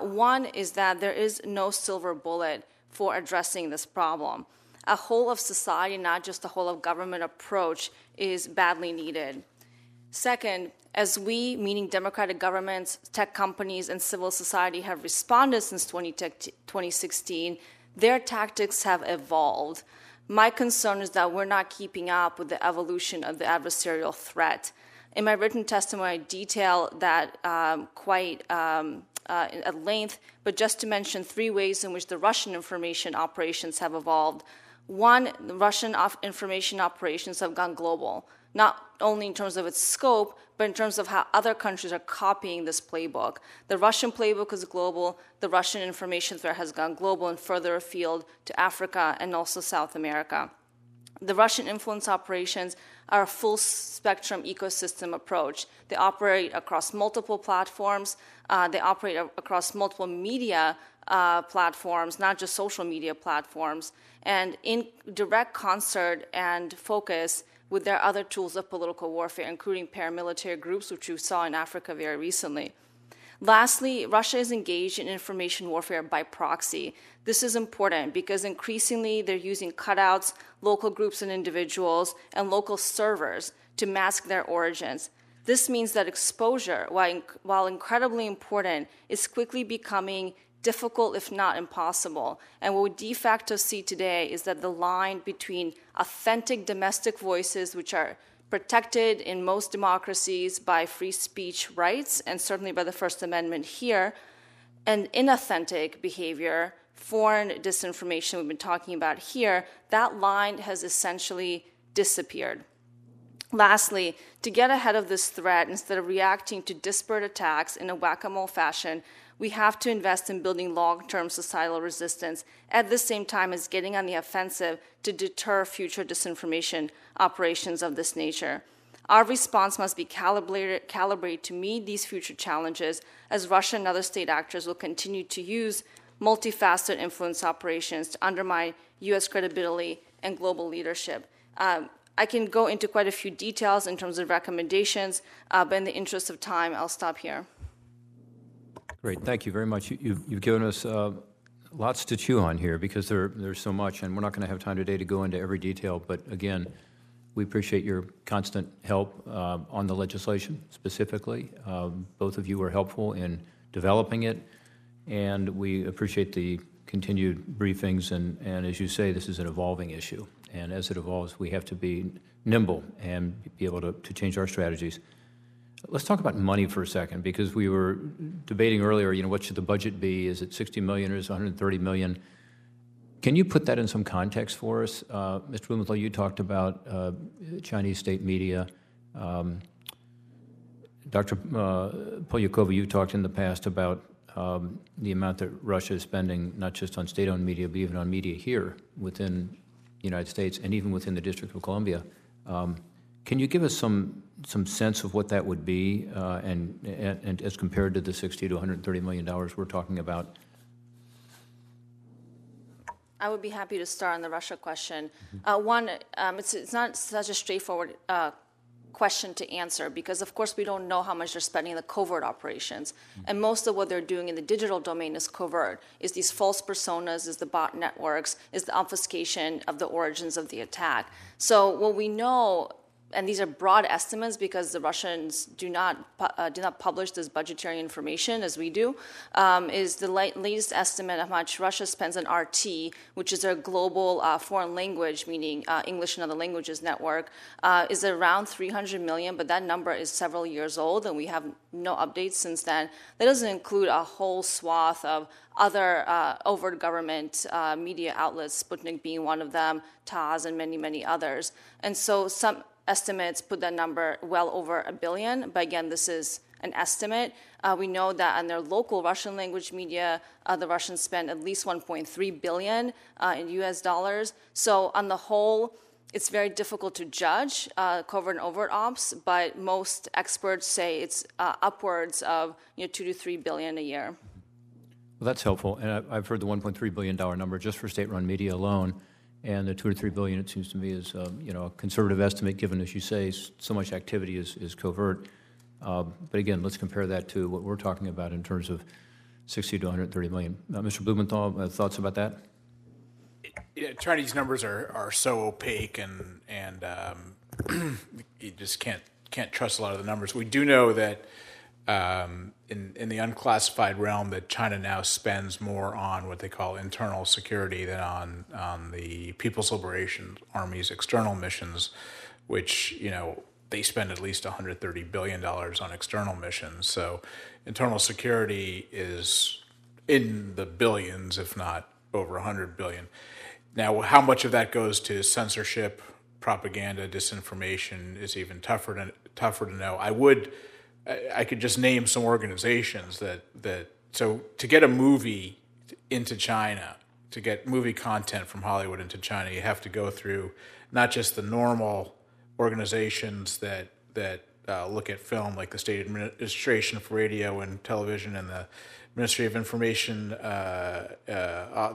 One is that there is no silver bullet for addressing this problem. A whole of society, not just a whole of government approach, is badly needed. Second, as we, meaning democratic governments, tech companies, and civil society, have responded since 2016, their tactics have evolved. My concern is that we're not keeping up with the evolution of the adversarial threat. In my written testimony, I detail that at length, but just to mention three ways in which the Russian information operations have evolved. One, the Russian information operations have gone global, not only in terms of its scope, but in terms of how other countries are copying this playbook. The Russian playbook is global. The Russian information threat has gone global and further afield to Africa and also South America. The Russian influence operations are a full-spectrum ecosystem approach. They operate across multiple platforms. They operate across multiple media platforms, not just social media platforms, and in direct concert and focus with their other tools of political warfare, including paramilitary groups, which you saw in Africa very recently. Lastly, Russia is engaged in information warfare by proxy. This is important because increasingly they're using cutouts, local groups and individuals, and local servers to mask their origins. This means that exposure, while incredibly important, is quickly becoming difficult, if not impossible. And what we de facto see today is that the line between authentic domestic voices, which are protected in most democracies by free speech rights and certainly by the First Amendment here, and inauthentic behavior, foreign disinformation we've been talking about here, that line has essentially disappeared. Lastly, to get ahead of this threat, instead of reacting to disparate attacks in a whack-a-mole fashion, we have to invest in building long-term societal resistance at the same time as getting on the offensive to deter future disinformation operations of this nature. Our response must be calibrated to meet these future challenges, as Russia and other state actors will continue to use multifaceted influence operations to undermine U.S. credibility and global leadership. I can go into quite a few details in terms of recommendations, but in the interest of time, I'll stop here. Great. Thank you very much. You've given us lots to chew on here because there's so much, and we're not going to have time today to go into every detail. But again, We appreciate your constant help on the legislation specifically. Both of you were helpful in developing it, and we appreciate the continued briefings. And as you say, this is an evolving issue. And as it evolves, we have to be nimble and be able to change our strategies. Let's talk about money for a second, because we were debating earlier, you know, what should the budget be? Is it 60 million or is it 130 million? Can you put that in some context for us? Mr. Blumenthal, you talked about Chinese state media. Dr. Polyakova, you talked in the past about the amount that Russia is spending, not just on state-owned media, but even on media here within the United States and even within the District of Columbia. Can you give us some sense of what that would be and as compared to the $60 to $130 million we're talking about? I would be happy to start on the Russia question. It's not such a straightforward question to answer because, of course, we don't know how much they're spending in the covert operations. And most of what they're doing in the digital domain is covert, is these false personas, is the bot networks, is the obfuscation of the origins of the attack. So what we know, and these are broad estimates because the Russians do not publish this budgetary information as we do, is the latest estimate of how much Russia spends on RT, which is their global foreign language, meaning English and other languages network, is around 300 million, but that number is several years old, and we have no updates since then. That doesn't include a whole swath of other overt government media outlets, Sputnik being one of them, TASS, and many, many others. And so some estimates put that number well over $1 billion, but again, this is an estimate. We know that on their local Russian language media, the Russians spend at least $1.3 billion in US dollars. So on the whole, it's very difficult to judge covert and overt ops, but most experts say it's upwards of $2 to $3 billion a year. Well, that's helpful, and I've heard the $1.3 billion number just for state-run media alone. And the $2 to $3 billion, it seems to me, is a conservative estimate, given, as you say, so much activity is covert. But again, let's compare that to what we're talking about in terms of 60 to 130 million. Mr. Blumenthal, thoughts about that? Chinese numbers are so opaque, and you just can't trust a lot of the numbers. We do know that in the unclassified realm that China now spends more on what they call internal security than on the People's Liberation Army's external missions, which, they spend at least $130 billion on external missions. So internal security is in the billions, if not over $100 billion. Now, how much of that goes to censorship, propaganda, disinformation is even tougher to know. I could just name some organizations that so to get a movie into China, to get movie content from Hollywood into China, you have to go through not just the normal organizations that look at film, like the State Administration for Radio and Television and the Ministry of Information, the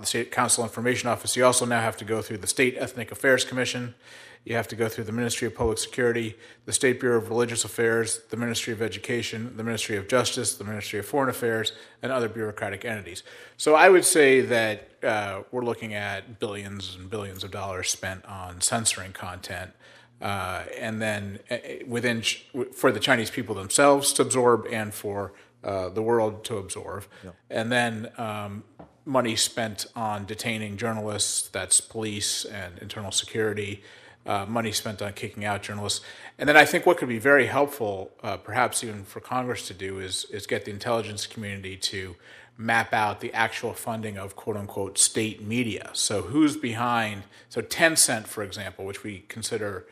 State Council Information Office. You also now have to go through the State Ethnic Affairs Commission. You have to go through the Ministry of Public Security, the State Bureau of Religious Affairs, the Ministry of Education, the Ministry of Justice, the Ministry of Foreign Affairs, and other bureaucratic entities. So I would say that we're looking at billions and billions of dollars spent on censoring content, and then for the Chinese people themselves to absorb and for the world to absorb. Yeah. And then money spent on detaining journalists, that's police and internal security, money spent on kicking out journalists. And then I think what could be very helpful, perhaps even for Congress to do, is get the intelligence community to map out the actual funding of quote-unquote state media. So who's behind? So Tencent, for example, which we consider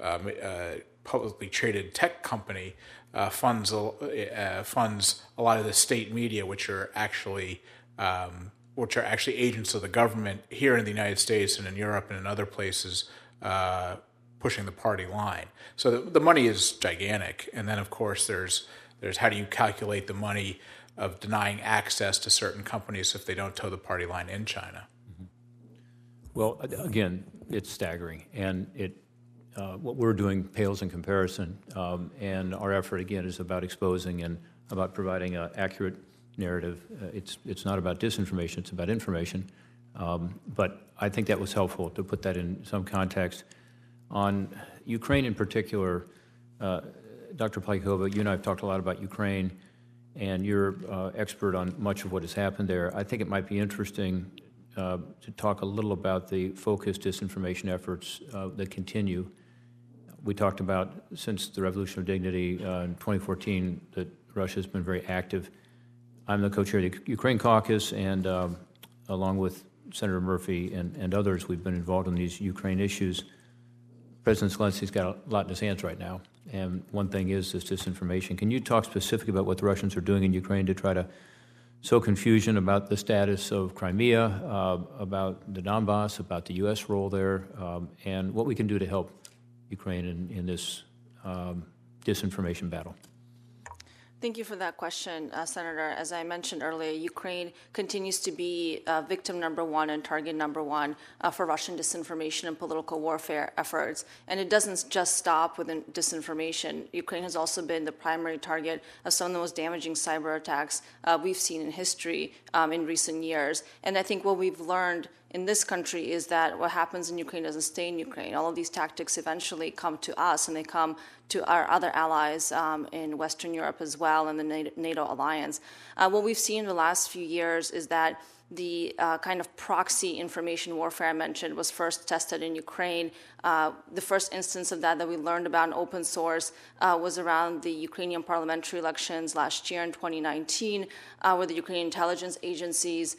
a publicly traded tech company, funds a lot of the state media, which are actually agents of the government here in the United States and in Europe and in other places, pushing the party line. So the money is gigantic. And then, of course, there's how do you calculate the money of denying access to certain companies if they don't toe the party line in China? Mm-hmm. Well, again, it's staggering. And what we're doing pales in comparison. And our effort, again, is about exposing and about providing an accurate narrative. It's not about disinformation, it's about information. But I think that was helpful to put that in some context. On Ukraine in particular, Dr. Polyakova, you and I have talked a lot about Ukraine, and you're expert on much of what has happened there. I think it might be interesting to talk a little about the focused disinformation efforts that continue. We talked about, since the Revolution of Dignity in 2014, that Russia's been very active. I'm the co-chair of the Ukraine Caucus, and along with Senator Murphy and others, we've been involved in these Ukraine issues. President Zelensky's got a lot in his hands right now, and one thing is this disinformation. Can you talk specifically about what the Russians are doing in Ukraine to try to sow confusion about the status of Crimea, about the Donbass, about the U.S. role there, and what we can do to help Ukraine in this disinformation battle? Thank you for that question, Senator. As I mentioned earlier, Ukraine continues to be victim number one and target number one for Russian disinformation and political warfare efforts. And it doesn't just stop with disinformation. Ukraine has also been the primary target of some of the most damaging cyber attacks we've seen in history in recent years. And I think what we've learned in this country is that what happens in Ukraine doesn't stay in Ukraine. All of these tactics eventually come to us, and they come to our other allies in Western Europe as well, and the NATO alliance. What we've seen in the last few years is that the kind of proxy information warfare I mentioned was first tested in Ukraine. The first instance of that we learned about in open source was around the Ukrainian parliamentary elections last year in 2019, where the Ukrainian intelligence agencies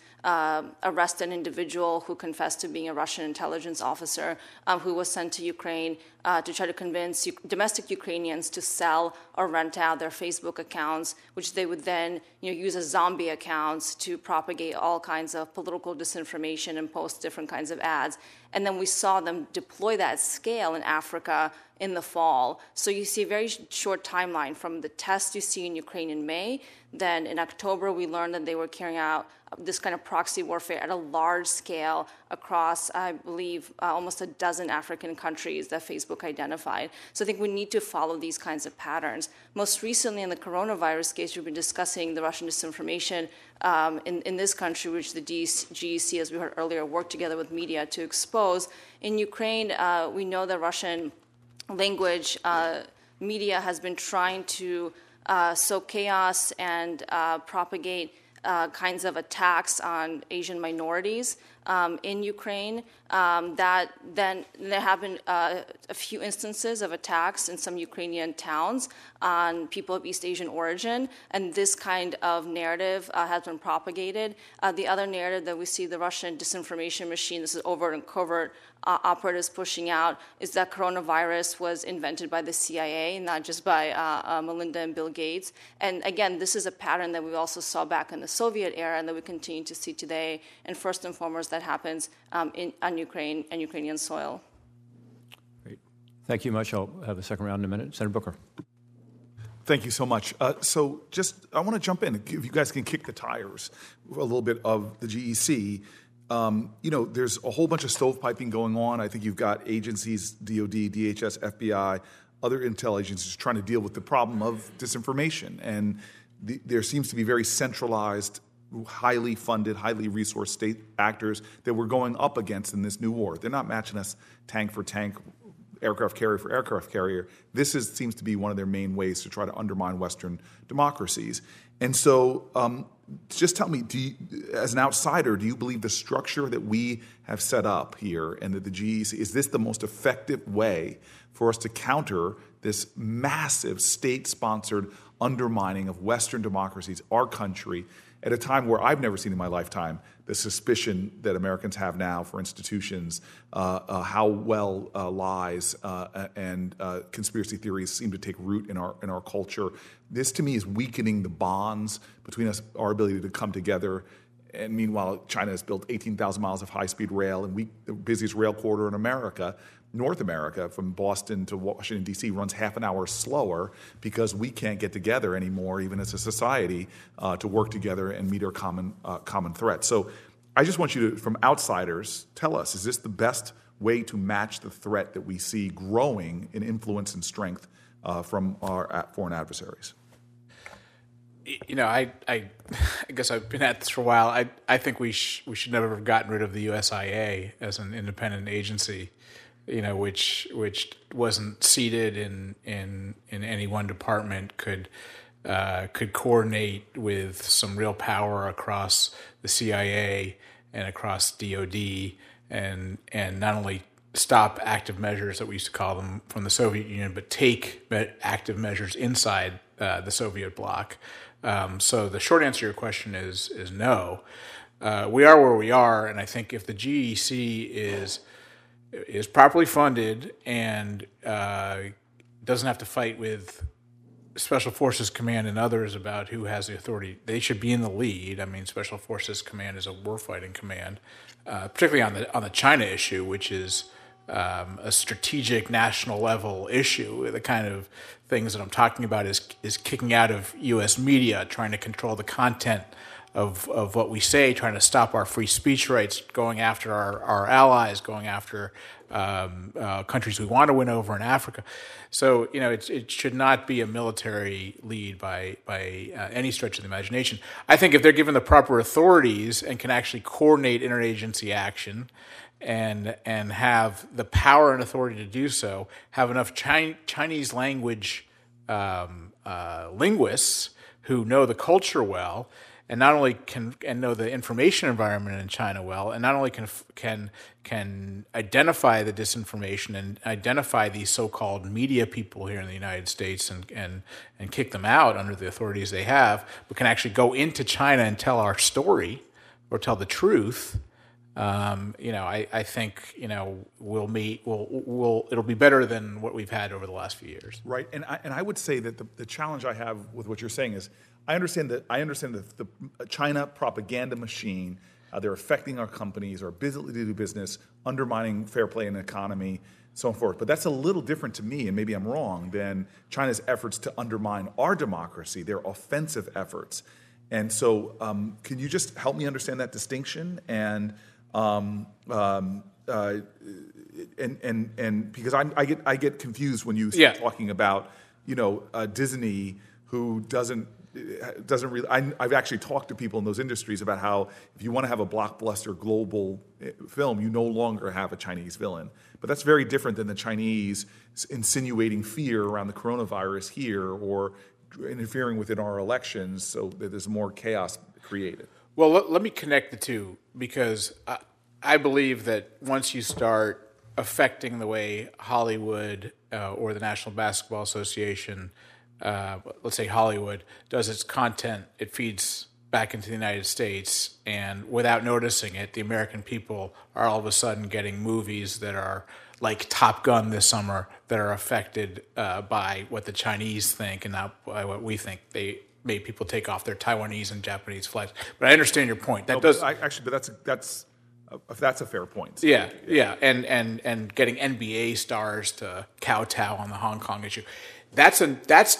arrested an individual who confessed to being a Russian intelligence officer who was sent to Ukraine to try to convince domestic Ukrainians to sell or rent out their Facebook accounts, which they would then use as zombie accounts to propagate all kinds of political disinformation and post different kinds of ads. And then we saw them deploy that at scale in Africa in the fall. So you see a very short timeline from the test you see in Ukraine in May. Then in October, we learned that they were carrying out this kind of proxy warfare at a large scale across, I believe, almost a dozen African countries that Facebook identified. So I think we need to follow these kinds of patterns. Most recently, in the coronavirus case, we've been discussing the Russian disinformation in this country, which the GEC, as we heard earlier, worked together with media to expose. In Ukraine, we know that Russian language media has been trying to sow chaos and propagate kinds of attacks on Asian minorities in Ukraine. That then there have been a few instances of attacks in some Ukrainian towns on people of East Asian origin, and this kind of narrative has been propagated. The other narrative that we see the Russian disinformation machine, this is overt and covert operatives pushing out, is that coronavirus was invented by the CIA, not just by Melinda and Bill Gates. And again, this is a pattern that we also saw back in the Soviet era and that we continue to see today, and first and foremost that happens on Ukraine and Ukrainian soil. Great. Thank you much. I'll have a second round in a minute. Senator Booker. Thank you so much. I want to jump in. If you guys can kick the tires a little bit of the GEC. There's a whole bunch of stovepiping going on. I think you've got agencies, DOD, DHS, FBI, other intel agencies trying to deal with the problem of disinformation. And there seems to be very centralized, highly funded, highly resourced state actors that we're going up against in this new war. They're not matching us tank for tank, aircraft carrier for aircraft carrier. This seems to be one of their main ways to try to undermine Western democracies. And so just tell me, as an outsider, do you believe the structure that we have set up here and that the GEC, is this the most effective way for us to counter this massive state-sponsored undermining of Western democracies, our country, at a time where I've never seen in my lifetime the suspicion that Americans have now for institutions, how well lies and conspiracy theories seem to take root in our culture. This, to me, is weakening the bonds between us, our ability to come together. And meanwhile, China has built 18,000 miles of high-speed rail, and the busiest rail corridor in America, North America, from Boston to Washington, D.C., runs half an hour slower because we can't get together anymore, even as a society, to work together and meet our common threat. So I just want you to, from outsiders, tell us, is this the best way to match the threat that we see growing in influence and strength from our foreign adversaries? I guess I've been at this for a while. I think we should never have gotten rid of the USIA as an independent agency. which wasn't seated in any one department, could coordinate with some real power across the CIA and across DOD, and not only stop active measures that we used to call them from the Soviet Union, but take active measures inside the Soviet bloc. So the short answer to your question is no. We are where we are, and I think if the GEC is properly funded and doesn't have to fight with Special Forces Command and others about who has the authority, they should be in the lead. I mean, Special Forces Command is a warfighting command, particularly on the China issue, which is a strategic national level issue. The kind of things that I'm talking about is kicking out of U.S. media, trying to control the content of what we say, trying to stop our free speech rights, going after our allies, going after countries we want to win over in Africa. So, it should not be a military lead by any stretch of the imagination. I think if they're given the proper authorities and can actually coordinate interagency action and have the power and authority to do so, have enough Chinese language linguists who know the culture well, and not only can know the information environment in China well, and not only can identify the disinformation and identify these so-called media people here in the United States and kick them out under the authorities they have, but can actually go into China and tell our story or tell the truth. I think it'll be better than what we've had over the last few years. Right, and I would say that the challenge I have with what you're saying is, I understand that the China propaganda machine, they're affecting our companies, our ability to do business, undermining fair play in the economy, so on and forth. But that's a little different to me, and maybe I'm wrong, than China's efforts to undermine our democracy, their offensive efforts. And so can you just help me understand that distinction? And because I get confused when you start talking about, Disney, who doesn't really. I've actually talked to people in those industries about how if you want to have a blockbuster global film, you no longer have a Chinese villain. But that's very different than the Chinese insinuating fear around the coronavirus here or interfering within our elections so that there's more chaos created. Well, let me connect the two, because I believe that once you start affecting the way Hollywood or the National Basketball Association, let's say Hollywood, does its content, it feeds back into the United States, and without noticing it, the American people are all of a sudden getting movies that are like Top Gun this summer that are affected by what the Chinese think and not by what we think. They made people take off their Taiwanese and Japanese flags. But I understand your point. That's a fair point. Yeah. And getting NBA stars to kowtow on the Hong Kong issue. That's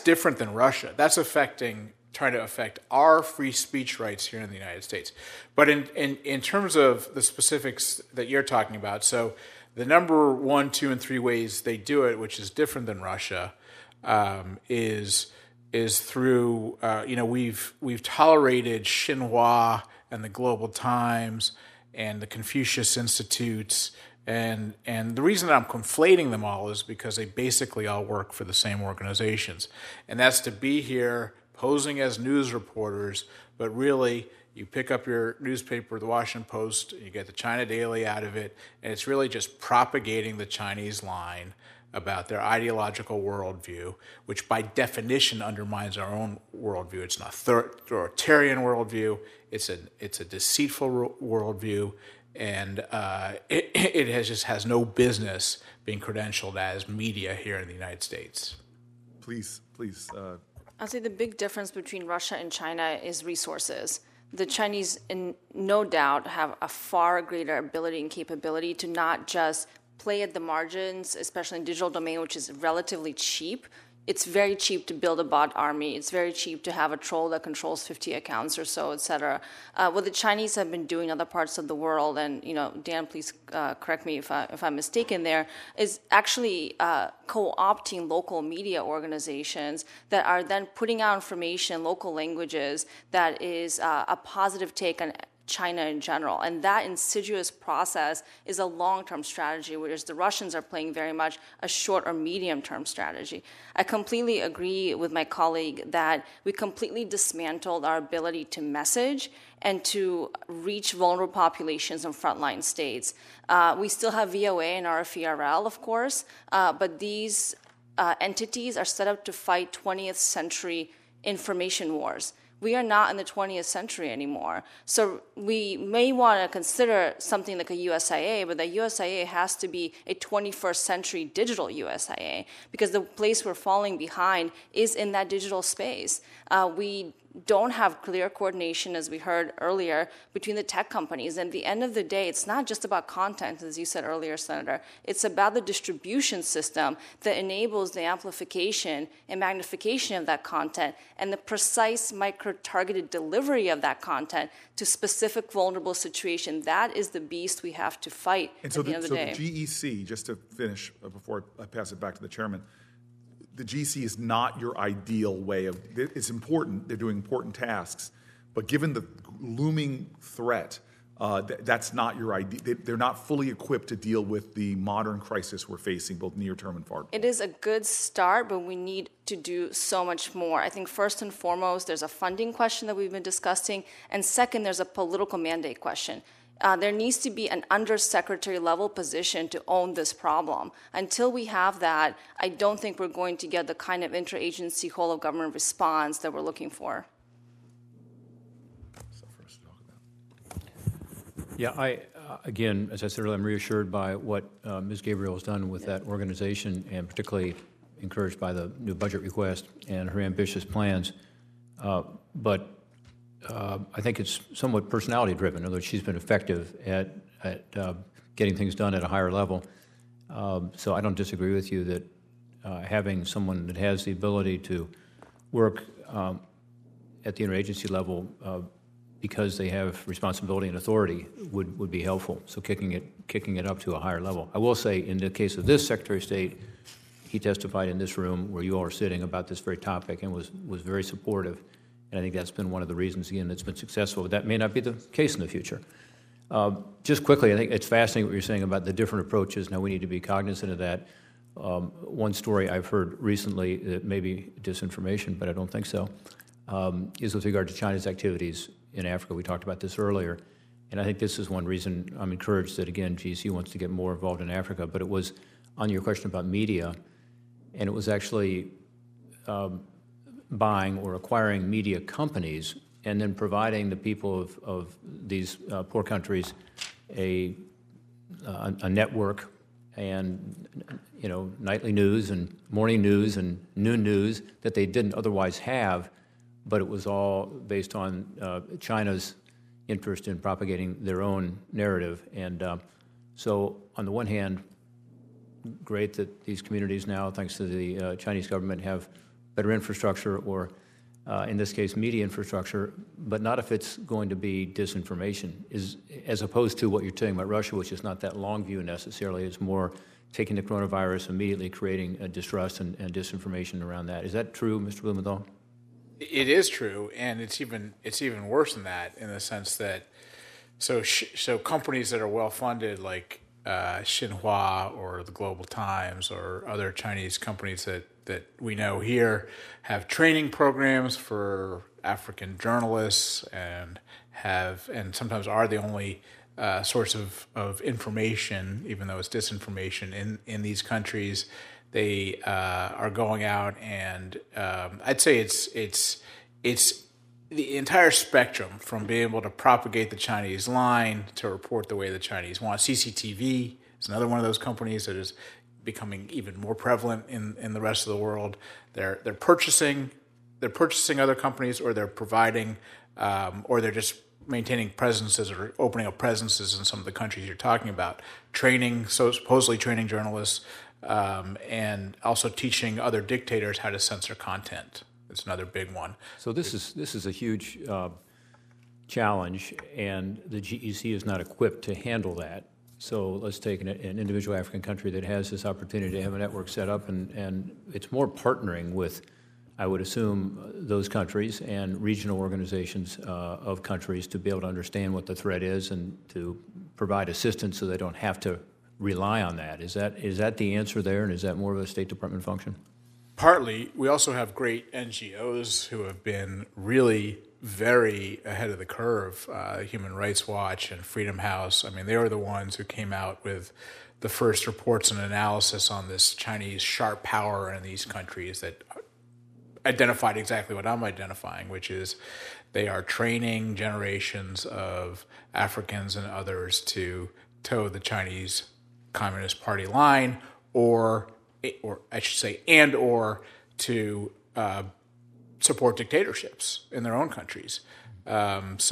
different than Russia. That's trying to affect our free speech rights here in the United States. But in terms of the specifics that you're talking about, so the number 1, 2, and 3 ways they do it, which is different than Russia, is through we've tolerated Xinhua and the Global Times and the Confucius Institutes. And the reason that I'm conflating them all is because they basically all work for the same organizations. And that's to be here posing as news reporters, but really you pick up your newspaper, the Washington Post, you get the China Daily out of it, and it's really just propagating the Chinese line about their ideological worldview, which by definition undermines our own worldview. It's an authoritarian worldview. It's a deceitful worldview. And it just has no business being credentialed as media here in the United States. Please. I'll say the big difference between Russia and China is resources. The Chinese, no doubt, have a far greater ability and capability to not just play at the margins, especially in digital domain, which is relatively cheap. It's very cheap to build a bot army. It's very cheap to have a troll that controls 50 accounts or so, et cetera. What the Chinese have been doing in other parts of the world, and Dan, please correct me if I'm mistaken there, is actually co-opting local media organizations that are then putting out information in local languages that is a positive take on China in general. And that insidious process is a long-term strategy, whereas the Russians are playing very much a short or medium-term strategy. I completely agree with my colleague that we completely dismantled our ability to message and to reach vulnerable populations in frontline states. We still have VOA and RFE/RL, of course, but these entities are set up to fight 20th century information wars. We are not in the 20th century anymore. So we may want to consider something like a USIA, but the USIA has to be a 21st century digital USIA, because the place we're falling behind is in that digital space. We don't have clear coordination, as we heard earlier, between the tech companies. And at the end of the day, it's not just about content, as you said earlier, Senator. It's about the distribution system that enables the amplification and magnification of that content and the precise micro-targeted delivery of that content to specific vulnerable situations. That is the beast we have to fight at the end of the day. So the GEC, just to finish before I pass it back to the chairman, the GC is not your ideal way of, it's important, they're doing important tasks, but given the looming threat, that's not your idea. They're not fully equipped to deal with the modern crisis we're facing, both near-term and far-term. It is a good start, but we need to do so much more. I think first and foremost, there's a funding question that we've been discussing, and second, there's a political mandate question. There needs to be an undersecretary-level position to own this problem. Until we have that, I don't think we're going to get the kind of interagency whole-of-government response that we're looking for. Yeah, again, as I said earlier, I'm reassured by what Ms. Gabriel has done with that organization, and particularly encouraged by the new budget request and her ambitious plans. But I think it's somewhat personality-driven, although she's been effective at getting things done at a higher level. So I don't disagree with you that having someone that has the ability to work at the interagency level because they have responsibility and authority would be helpful. So kicking it up to a higher level. I will say, in the case of this Secretary of State, he testified in this room where you all are sitting about this very topic and was very supportive. And I think that's been one of the reasons, again, it's been successful. But that may not be the case in the future. Just quickly, I think it's fascinating what you're saying about the different approaches. Now, we need to be cognizant of that. One story I've heard recently that may be disinformation, but I don't think so, is with regard to China's activities in Africa. We talked about this earlier. And I think this is one reason I'm encouraged that, again, GC wants to get more involved in Africa. But it was on your question about media, and it was actually buying or acquiring media companies and then providing the people of these poor countries a network and, you know, nightly news and morning news and noon news that they didn't otherwise have, but it was all based on China's interest in propagating their own narrative. And so on the one hand, great that these communities now, thanks to the Chinese government, have better infrastructure, or in this case, media infrastructure, but not if it's going to be disinformation, as opposed to what you're saying about Russia, which is not that long view necessarily. It's more taking the coronavirus, immediately creating a distrust and disinformation around that. Is that true, Mr. Blumenthal? It is true, and it's even worse than that, in the sense that so companies that are well funded, like Xinhua or the Global Times or other Chinese companies that we know here, have training programs for African journalists and sometimes are the only source of information, even though it's disinformation, in these countries. They are going out, and I'd say it's the entire spectrum, from being able to propagate the Chinese line to report the way the Chinese want. CCTV is another one of those companies that is becoming even more prevalent in the rest of the world. They're purchasing other companies, or they're providing, or they're just maintaining presences or opening up presences in some of the countries you're talking about. Training, so supposedly training journalists, and also teaching other dictators how to censor content. It's another big one. So this is a huge challenge, and the GEC is not equipped to handle that. So let's take an individual African country that has this opportunity to have a network set up, and it's more partnering with I would assume, those countries and regional organizations of countries to be able to understand what the threat is and to provide assistance so they don't have to rely on that. Is that the answer there, and is that more of a State Department function? Partly. We also have great NGOs who have been really very ahead of the curve, Human Rights Watch and Freedom House. I mean, they were the ones who came out with the first reports and analysis on this Chinese sharp power in these countries that identified exactly what I'm identifying, which is they are training generations of Africans and others to toe the Chinese Communist Party line, or I should say, and or to support dictatorships in their own countries. So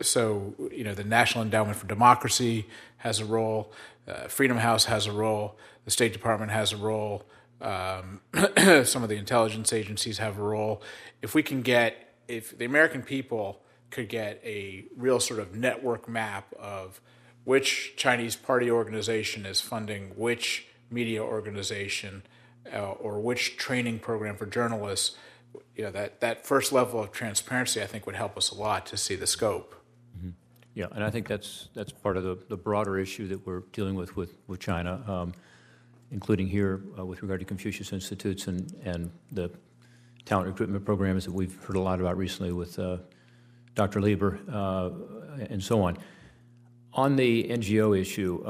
you know, the National Endowment for Democracy has a role, Freedom House has a role, the State Department has a role. Some of the intelligence agencies have a role. If the American people could get a real sort of network map of which Chinese party organization is funding which media organization or which training program for journalists, you know, that first level of transparency, I think, would help us a lot to see the scope. Mm-hmm. Yeah, and I think that's part of the broader issue that we're dealing with China. Including here with regard to Confucius Institutes and the talent recruitment programs that we've heard a lot about recently with Dr. Lieber and so on. On the NGO issue,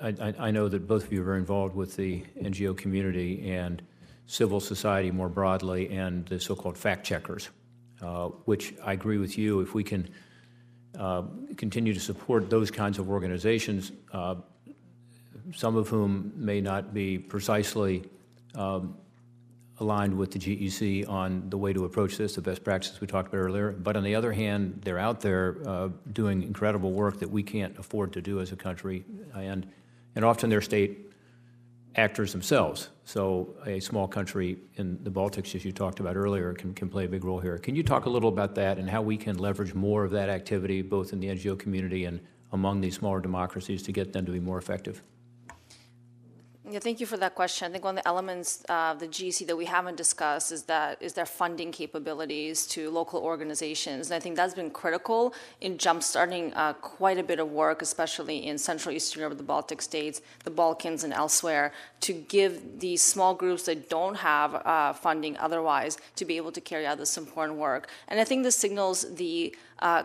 I know that both of you are involved with the NGO community and civil society more broadly and the so-called fact-checkers, which I agree with you. If we can continue to support those kinds of organizations, some of whom may not be precisely aligned with the GEC on the way to approach this, the best practices we talked about earlier. But on the other hand, they're out there doing incredible work that we can't afford to do as a country, and often they're state actors themselves. So a small country in the Baltics, as you talked about earlier, can play a big role here. Can you talk a little about that and how we can leverage more of that activity, both in the NGO community and among these smaller democracies, to get them to be more effective? Yeah, thank you for that question. I think one of the elements of the GEC that we haven't discussed is their funding capabilities to local organizations. And I think that's been critical in jumpstarting quite a bit of work, especially in Central Eastern Europe, the Baltic states, the Balkans, and elsewhere, to give these small groups that don't have funding otherwise to be able to carry out this important work. And I think this signals the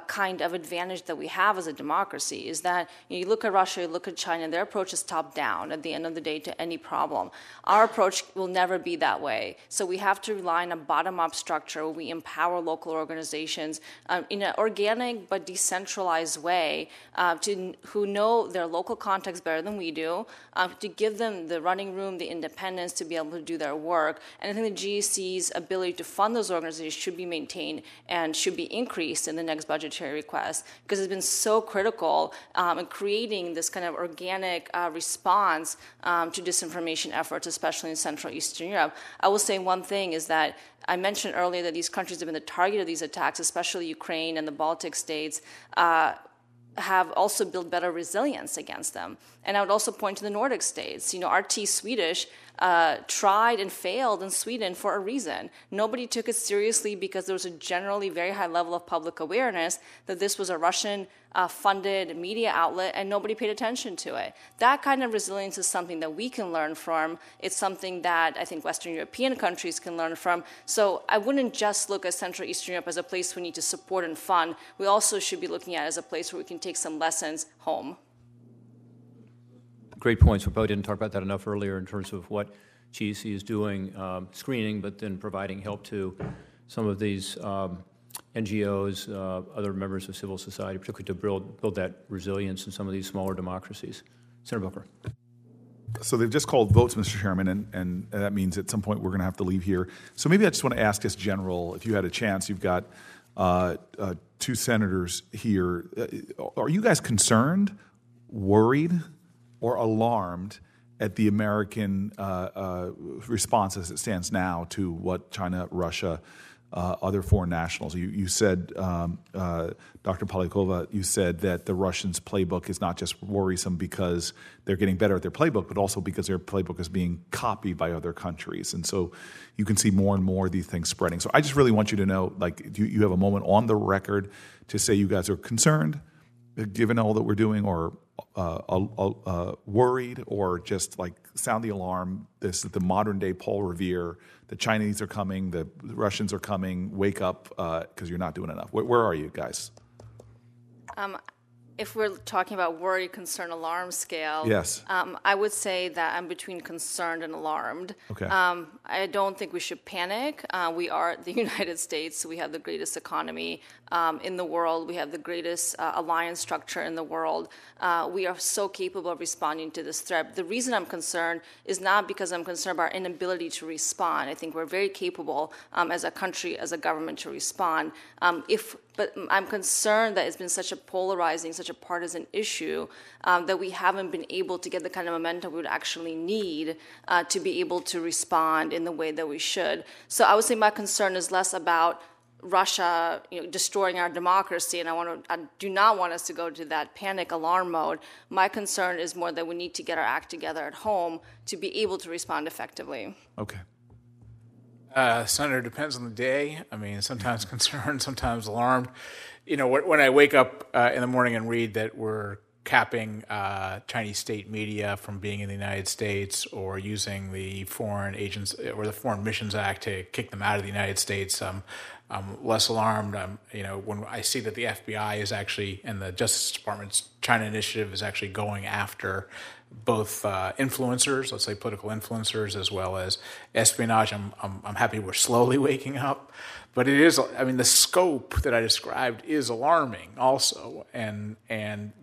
kind of advantage that we have as a democracy, is that you look at Russia, you look at China, and their approach is top-down at the end of the day to any problem. Our approach will never be that way. So we have to rely on a bottom-up structure where we empower local organizations in an organic but decentralized way who know their local context better than we do, to give them the running room, the independence to be able to do their work. And I think the GEC's ability to fund those organizations should be maintained and should be increased in the next budgetary request, because it's been so critical in creating this kind of organic response to disinformation efforts, especially in Central Eastern Europe. I will say one thing is that I mentioned earlier that these countries have been the target of these attacks, especially Ukraine and the Baltic states, have also built better resilience against them. And I would also point to the Nordic states. You know, RT Swedish tried and failed in Sweden for a reason. Nobody took it seriously because there was a generally very high level of public awareness that this was a Russian-funded media outlet, and nobody paid attention to it. That kind of resilience is something that we can learn from. It's something that I think Western European countries can learn from. So I wouldn't just look at Central Eastern Europe as a place we need to support and fund. We also should be looking at it as a place where we can take some lessons home. Great points. We probably didn't talk about that enough earlier in terms of what GEC is doing, screening, but then providing help to some of these NGOs, other members of civil society, particularly to build that resilience in some of these smaller democracies. Senator Booker. So they've just called votes, Mr. Chairman, and that means at some point we're going to have to leave here. So maybe I just want to ask as general, if you had a chance, you've got two senators here. Are you guys concerned, worried, or alarmed at the American response as it stands now to what China, Russia, other foreign nationals. You said, Dr. Polyakova, you said that the Russians' playbook is not just worrisome because they're getting better at their playbook, but also because their playbook is being copied by other countries. And so you can see more and more of these things spreading. So I just really want you to know, like, you have a moment on the record to say you guys are concerned, given all that we're doing, or worried, or just like sound the alarm. This is the modern day Paul Revere. The Chinese are coming. The Russians are coming. Wake up, because you're not doing enough. Where are you guys? If we're talking about worry, concern, alarm scale, yes, I would say that I'm between concerned and alarmed. Okay. I don't think we should panic. We are the United States. We have the greatest economy in the world. We have the greatest alliance structure in the world. We are so capable of responding to this threat. The reason I'm concerned is not because I'm concerned about our inability to respond. I think we're very capable as a country, as a government, to respond. But I'm concerned that it's been such a polarizing, such a partisan issue that we haven't been able to get the kind of momentum we would actually need to be able to respond in the way that we should. So I would say my concern is less about Russia, destroying our democracy, and I do not want us to go to that panic alarm mode. My concern is more that we need to get our act together at home to be able to respond effectively. Okay. Senator, depends on the day. I mean, sometimes concerned, sometimes alarmed. When I wake up in the morning and read that we're capping Chinese state media from being in the United States, or using the Foreign Agents or the Foreign Missions Act to kick them out of the United States, I'm less alarmed. When I see that the FBI is actually, and the Justice Department's China initiative is actually going after both influencers, let's say political influencers, as well as espionage. I'm happy we're slowly waking up, but it is. I mean, the scope that I described is alarming, also, and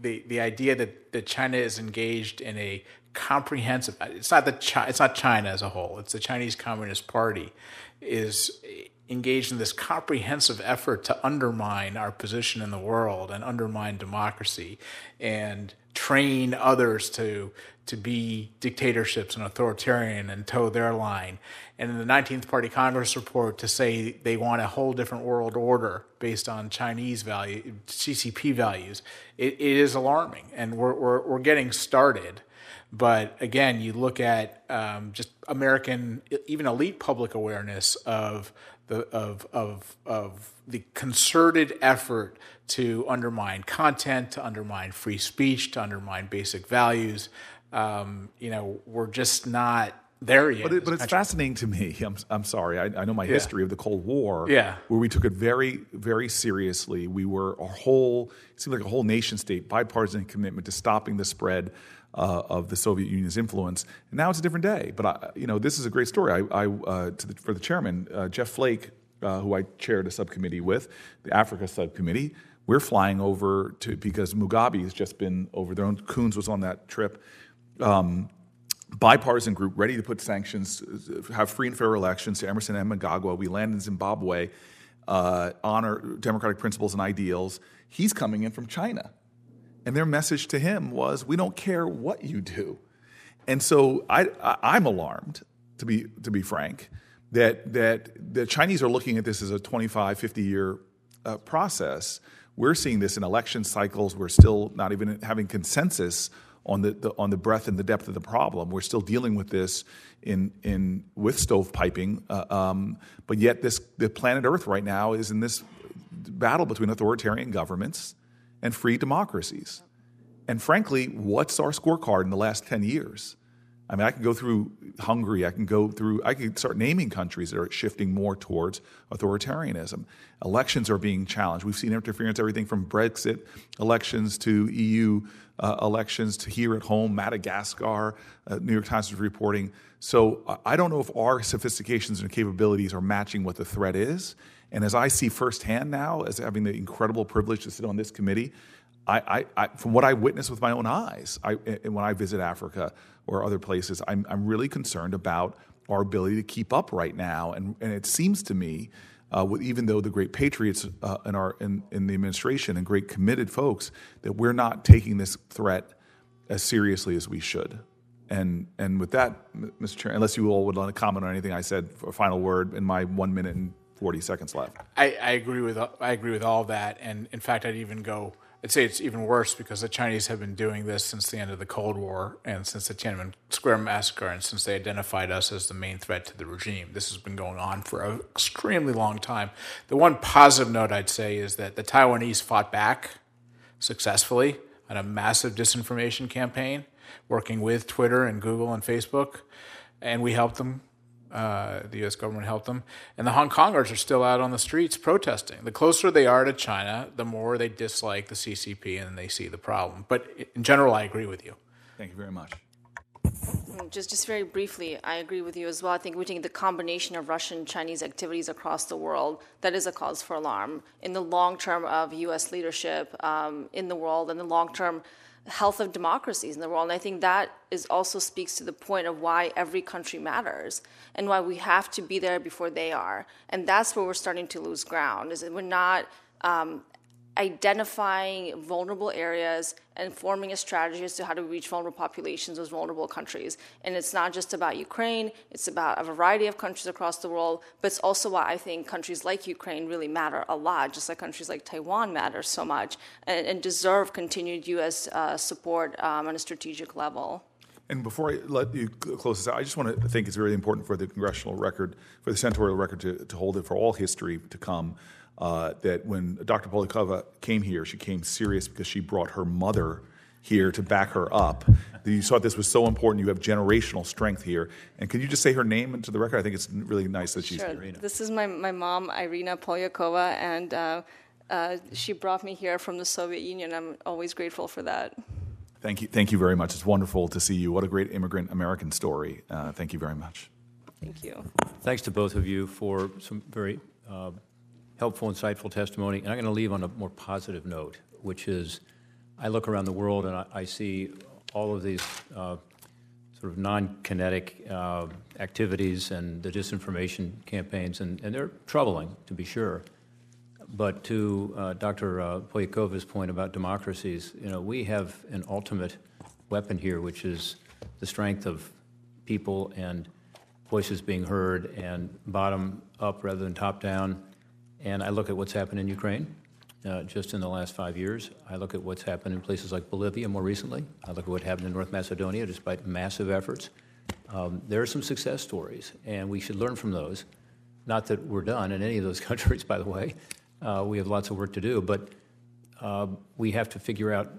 the idea that China is engaged in a comprehensive. It's not China as a whole. It's the Chinese Communist Party is engaged in this comprehensive effort to undermine our position in the world and undermine democracy and train others to be dictatorships and authoritarian and toe their line. And in the 19th Party Congress report, to say they want a whole different world order based on Chinese value, CCP values, it is alarming. And we're getting started. But again, you look at just American, even elite public awareness of the concerted effort to undermine content, to undermine free speech, to undermine basic values. We're just not there yet. But it's fascinating to me. I'm sorry. I know my history of the Cold War, where we took it very, very seriously. We were it seemed like a whole nation state, bipartisan commitment to stopping the spread of the Soviet Union's influence, and now it's a different day. But this is a great story. For the chairman, Jeff Flake, who I chaired a subcommittee with, the Africa subcommittee. We're flying over because Mugabe has just been over there. Coons was on that trip. Bipartisan group ready to put sanctions, have free and fair elections to Emerson and Mnangagwa. We land in Zimbabwe, honor democratic principles and ideals. He's coming in from China. And their message to him was, we don't care what you do. And so I'm alarmed, to be frank, that the Chinese are looking at this as a 25, 50-year process. We're seeing this in election cycles. We're still not even having consensus on the breadth and the depth of the problem. We're still dealing with this with stovepiping. But yet the planet Earth right now is in this battle between authoritarian governments and free democracies. And frankly, what's our scorecard in the last 10 years? I mean, I can go through Hungary. I can start naming countries that are shifting more towards authoritarianism. Elections are being challenged. We've seen interference, everything from Brexit elections to EU elections to here at home, Madagascar, New York Times is reporting. So I don't know if our sophistications and capabilities are matching what the threat is. And as I see firsthand now, as having the incredible privilege to sit on this committee, I from what I witness with my own eyes, when I visit Africa or other places, I'm really concerned about our ability to keep up right now. And it seems to me, even though the great patriots in the administration and great committed folks, that we're not taking this threat as seriously as we should. And with that, Mr. Chair, unless you all would want to comment on anything I said, a final word in my 1 minute and 40 seconds left. I agree with all that, and in fact, I'd say it's even worse because the Chinese have been doing this since the end of the Cold War and since the Tiananmen Square massacre and since they identified us as the main threat to the regime. This has been going on for an extremely long time. The one positive note I'd say is that the Taiwanese fought back successfully on a massive disinformation campaign, working with Twitter and Google and Facebook, and we helped them. The U.S. government helped them. And the Hong Kongers are still out on the streets protesting. The closer they are to China, the more they dislike the CCP and they see the problem. But in general, I agree with you. Thank you very much. Just very briefly, I agree with you as well. I think we think the combination of Russian-Chinese activities across the world, that is a cause for alarm. In the long term of U.S. leadership in the world and the long term health of democracies in the world. And I think that is also speaks to the point of why every country matters and why we have to be there before they are. And that's where we're starting to lose ground, is that we're not identifying vulnerable areas and forming a strategy as to how to reach vulnerable populations, those vulnerable countries. And it's not just about Ukraine, it's about a variety of countries across the world, but it's also why I think countries like Ukraine really matter a lot, just like countries like Taiwan matter so much and deserve continued U.S. support on a strategic level. And before I let you close this out, I just want to think it's really important for the congressional record, for the senatorial record to hold it for all history to come. That when Dr. Polyakova came here, she came serious because she brought her mother here to back her up. You thought this was so important. You have generational strength here. And can you just say her name into the record? I think it's really nice that she's here. This is my mom, Irina Polyakova, and she brought me here from the Soviet Union. I'm always grateful for that. Thank you very much. It's wonderful to see you. What a great immigrant American story. Thank you very much. Thank you. Thanks to both of you for some very helpful, insightful testimony. And I'm going to leave on a more positive note, which is I look around the world and I see all of these sort of non-kinetic activities and the disinformation campaigns, and they're troubling, to be sure. But to Dr. Polyakova's point about democracies, we have an ultimate weapon here, which is the strength of people and voices being heard and bottom up rather than top down. And I look at what's happened in Ukraine just in the last 5 years. I look at what's happened in places like Bolivia more recently. I look at what happened in North Macedonia despite massive efforts. There are some success stories, and we should learn from those. Not that we're done in any of those countries, by the way. We have lots of work to do, but we have to figure out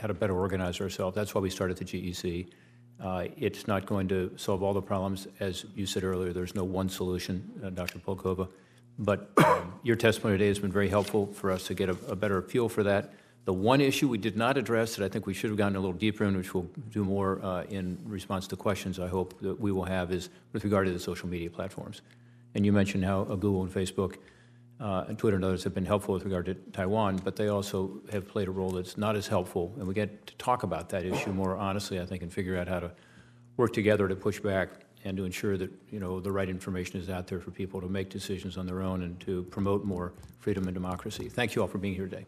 how to better organize ourselves. That's why we started the GEC. It's not going to solve all the problems. As you said earlier, there's no one solution, Dr. Polyakova. But your testimony today has been very helpful for us to get a better feel for that. The one issue we did not address that I think we should have gotten a little deeper in, which we'll do more in response to questions I hope that we will have, is with regard to the social media platforms. And you mentioned how Google and Facebook and Twitter and others have been helpful with regard to Taiwan, but they also have played a role that's not as helpful. And we get to talk about that issue more honestly, I think, and figure out how to work together to push back and to ensure that the right information is out there for people to make decisions on their own and to promote more freedom and democracy. Thank you all for being here today.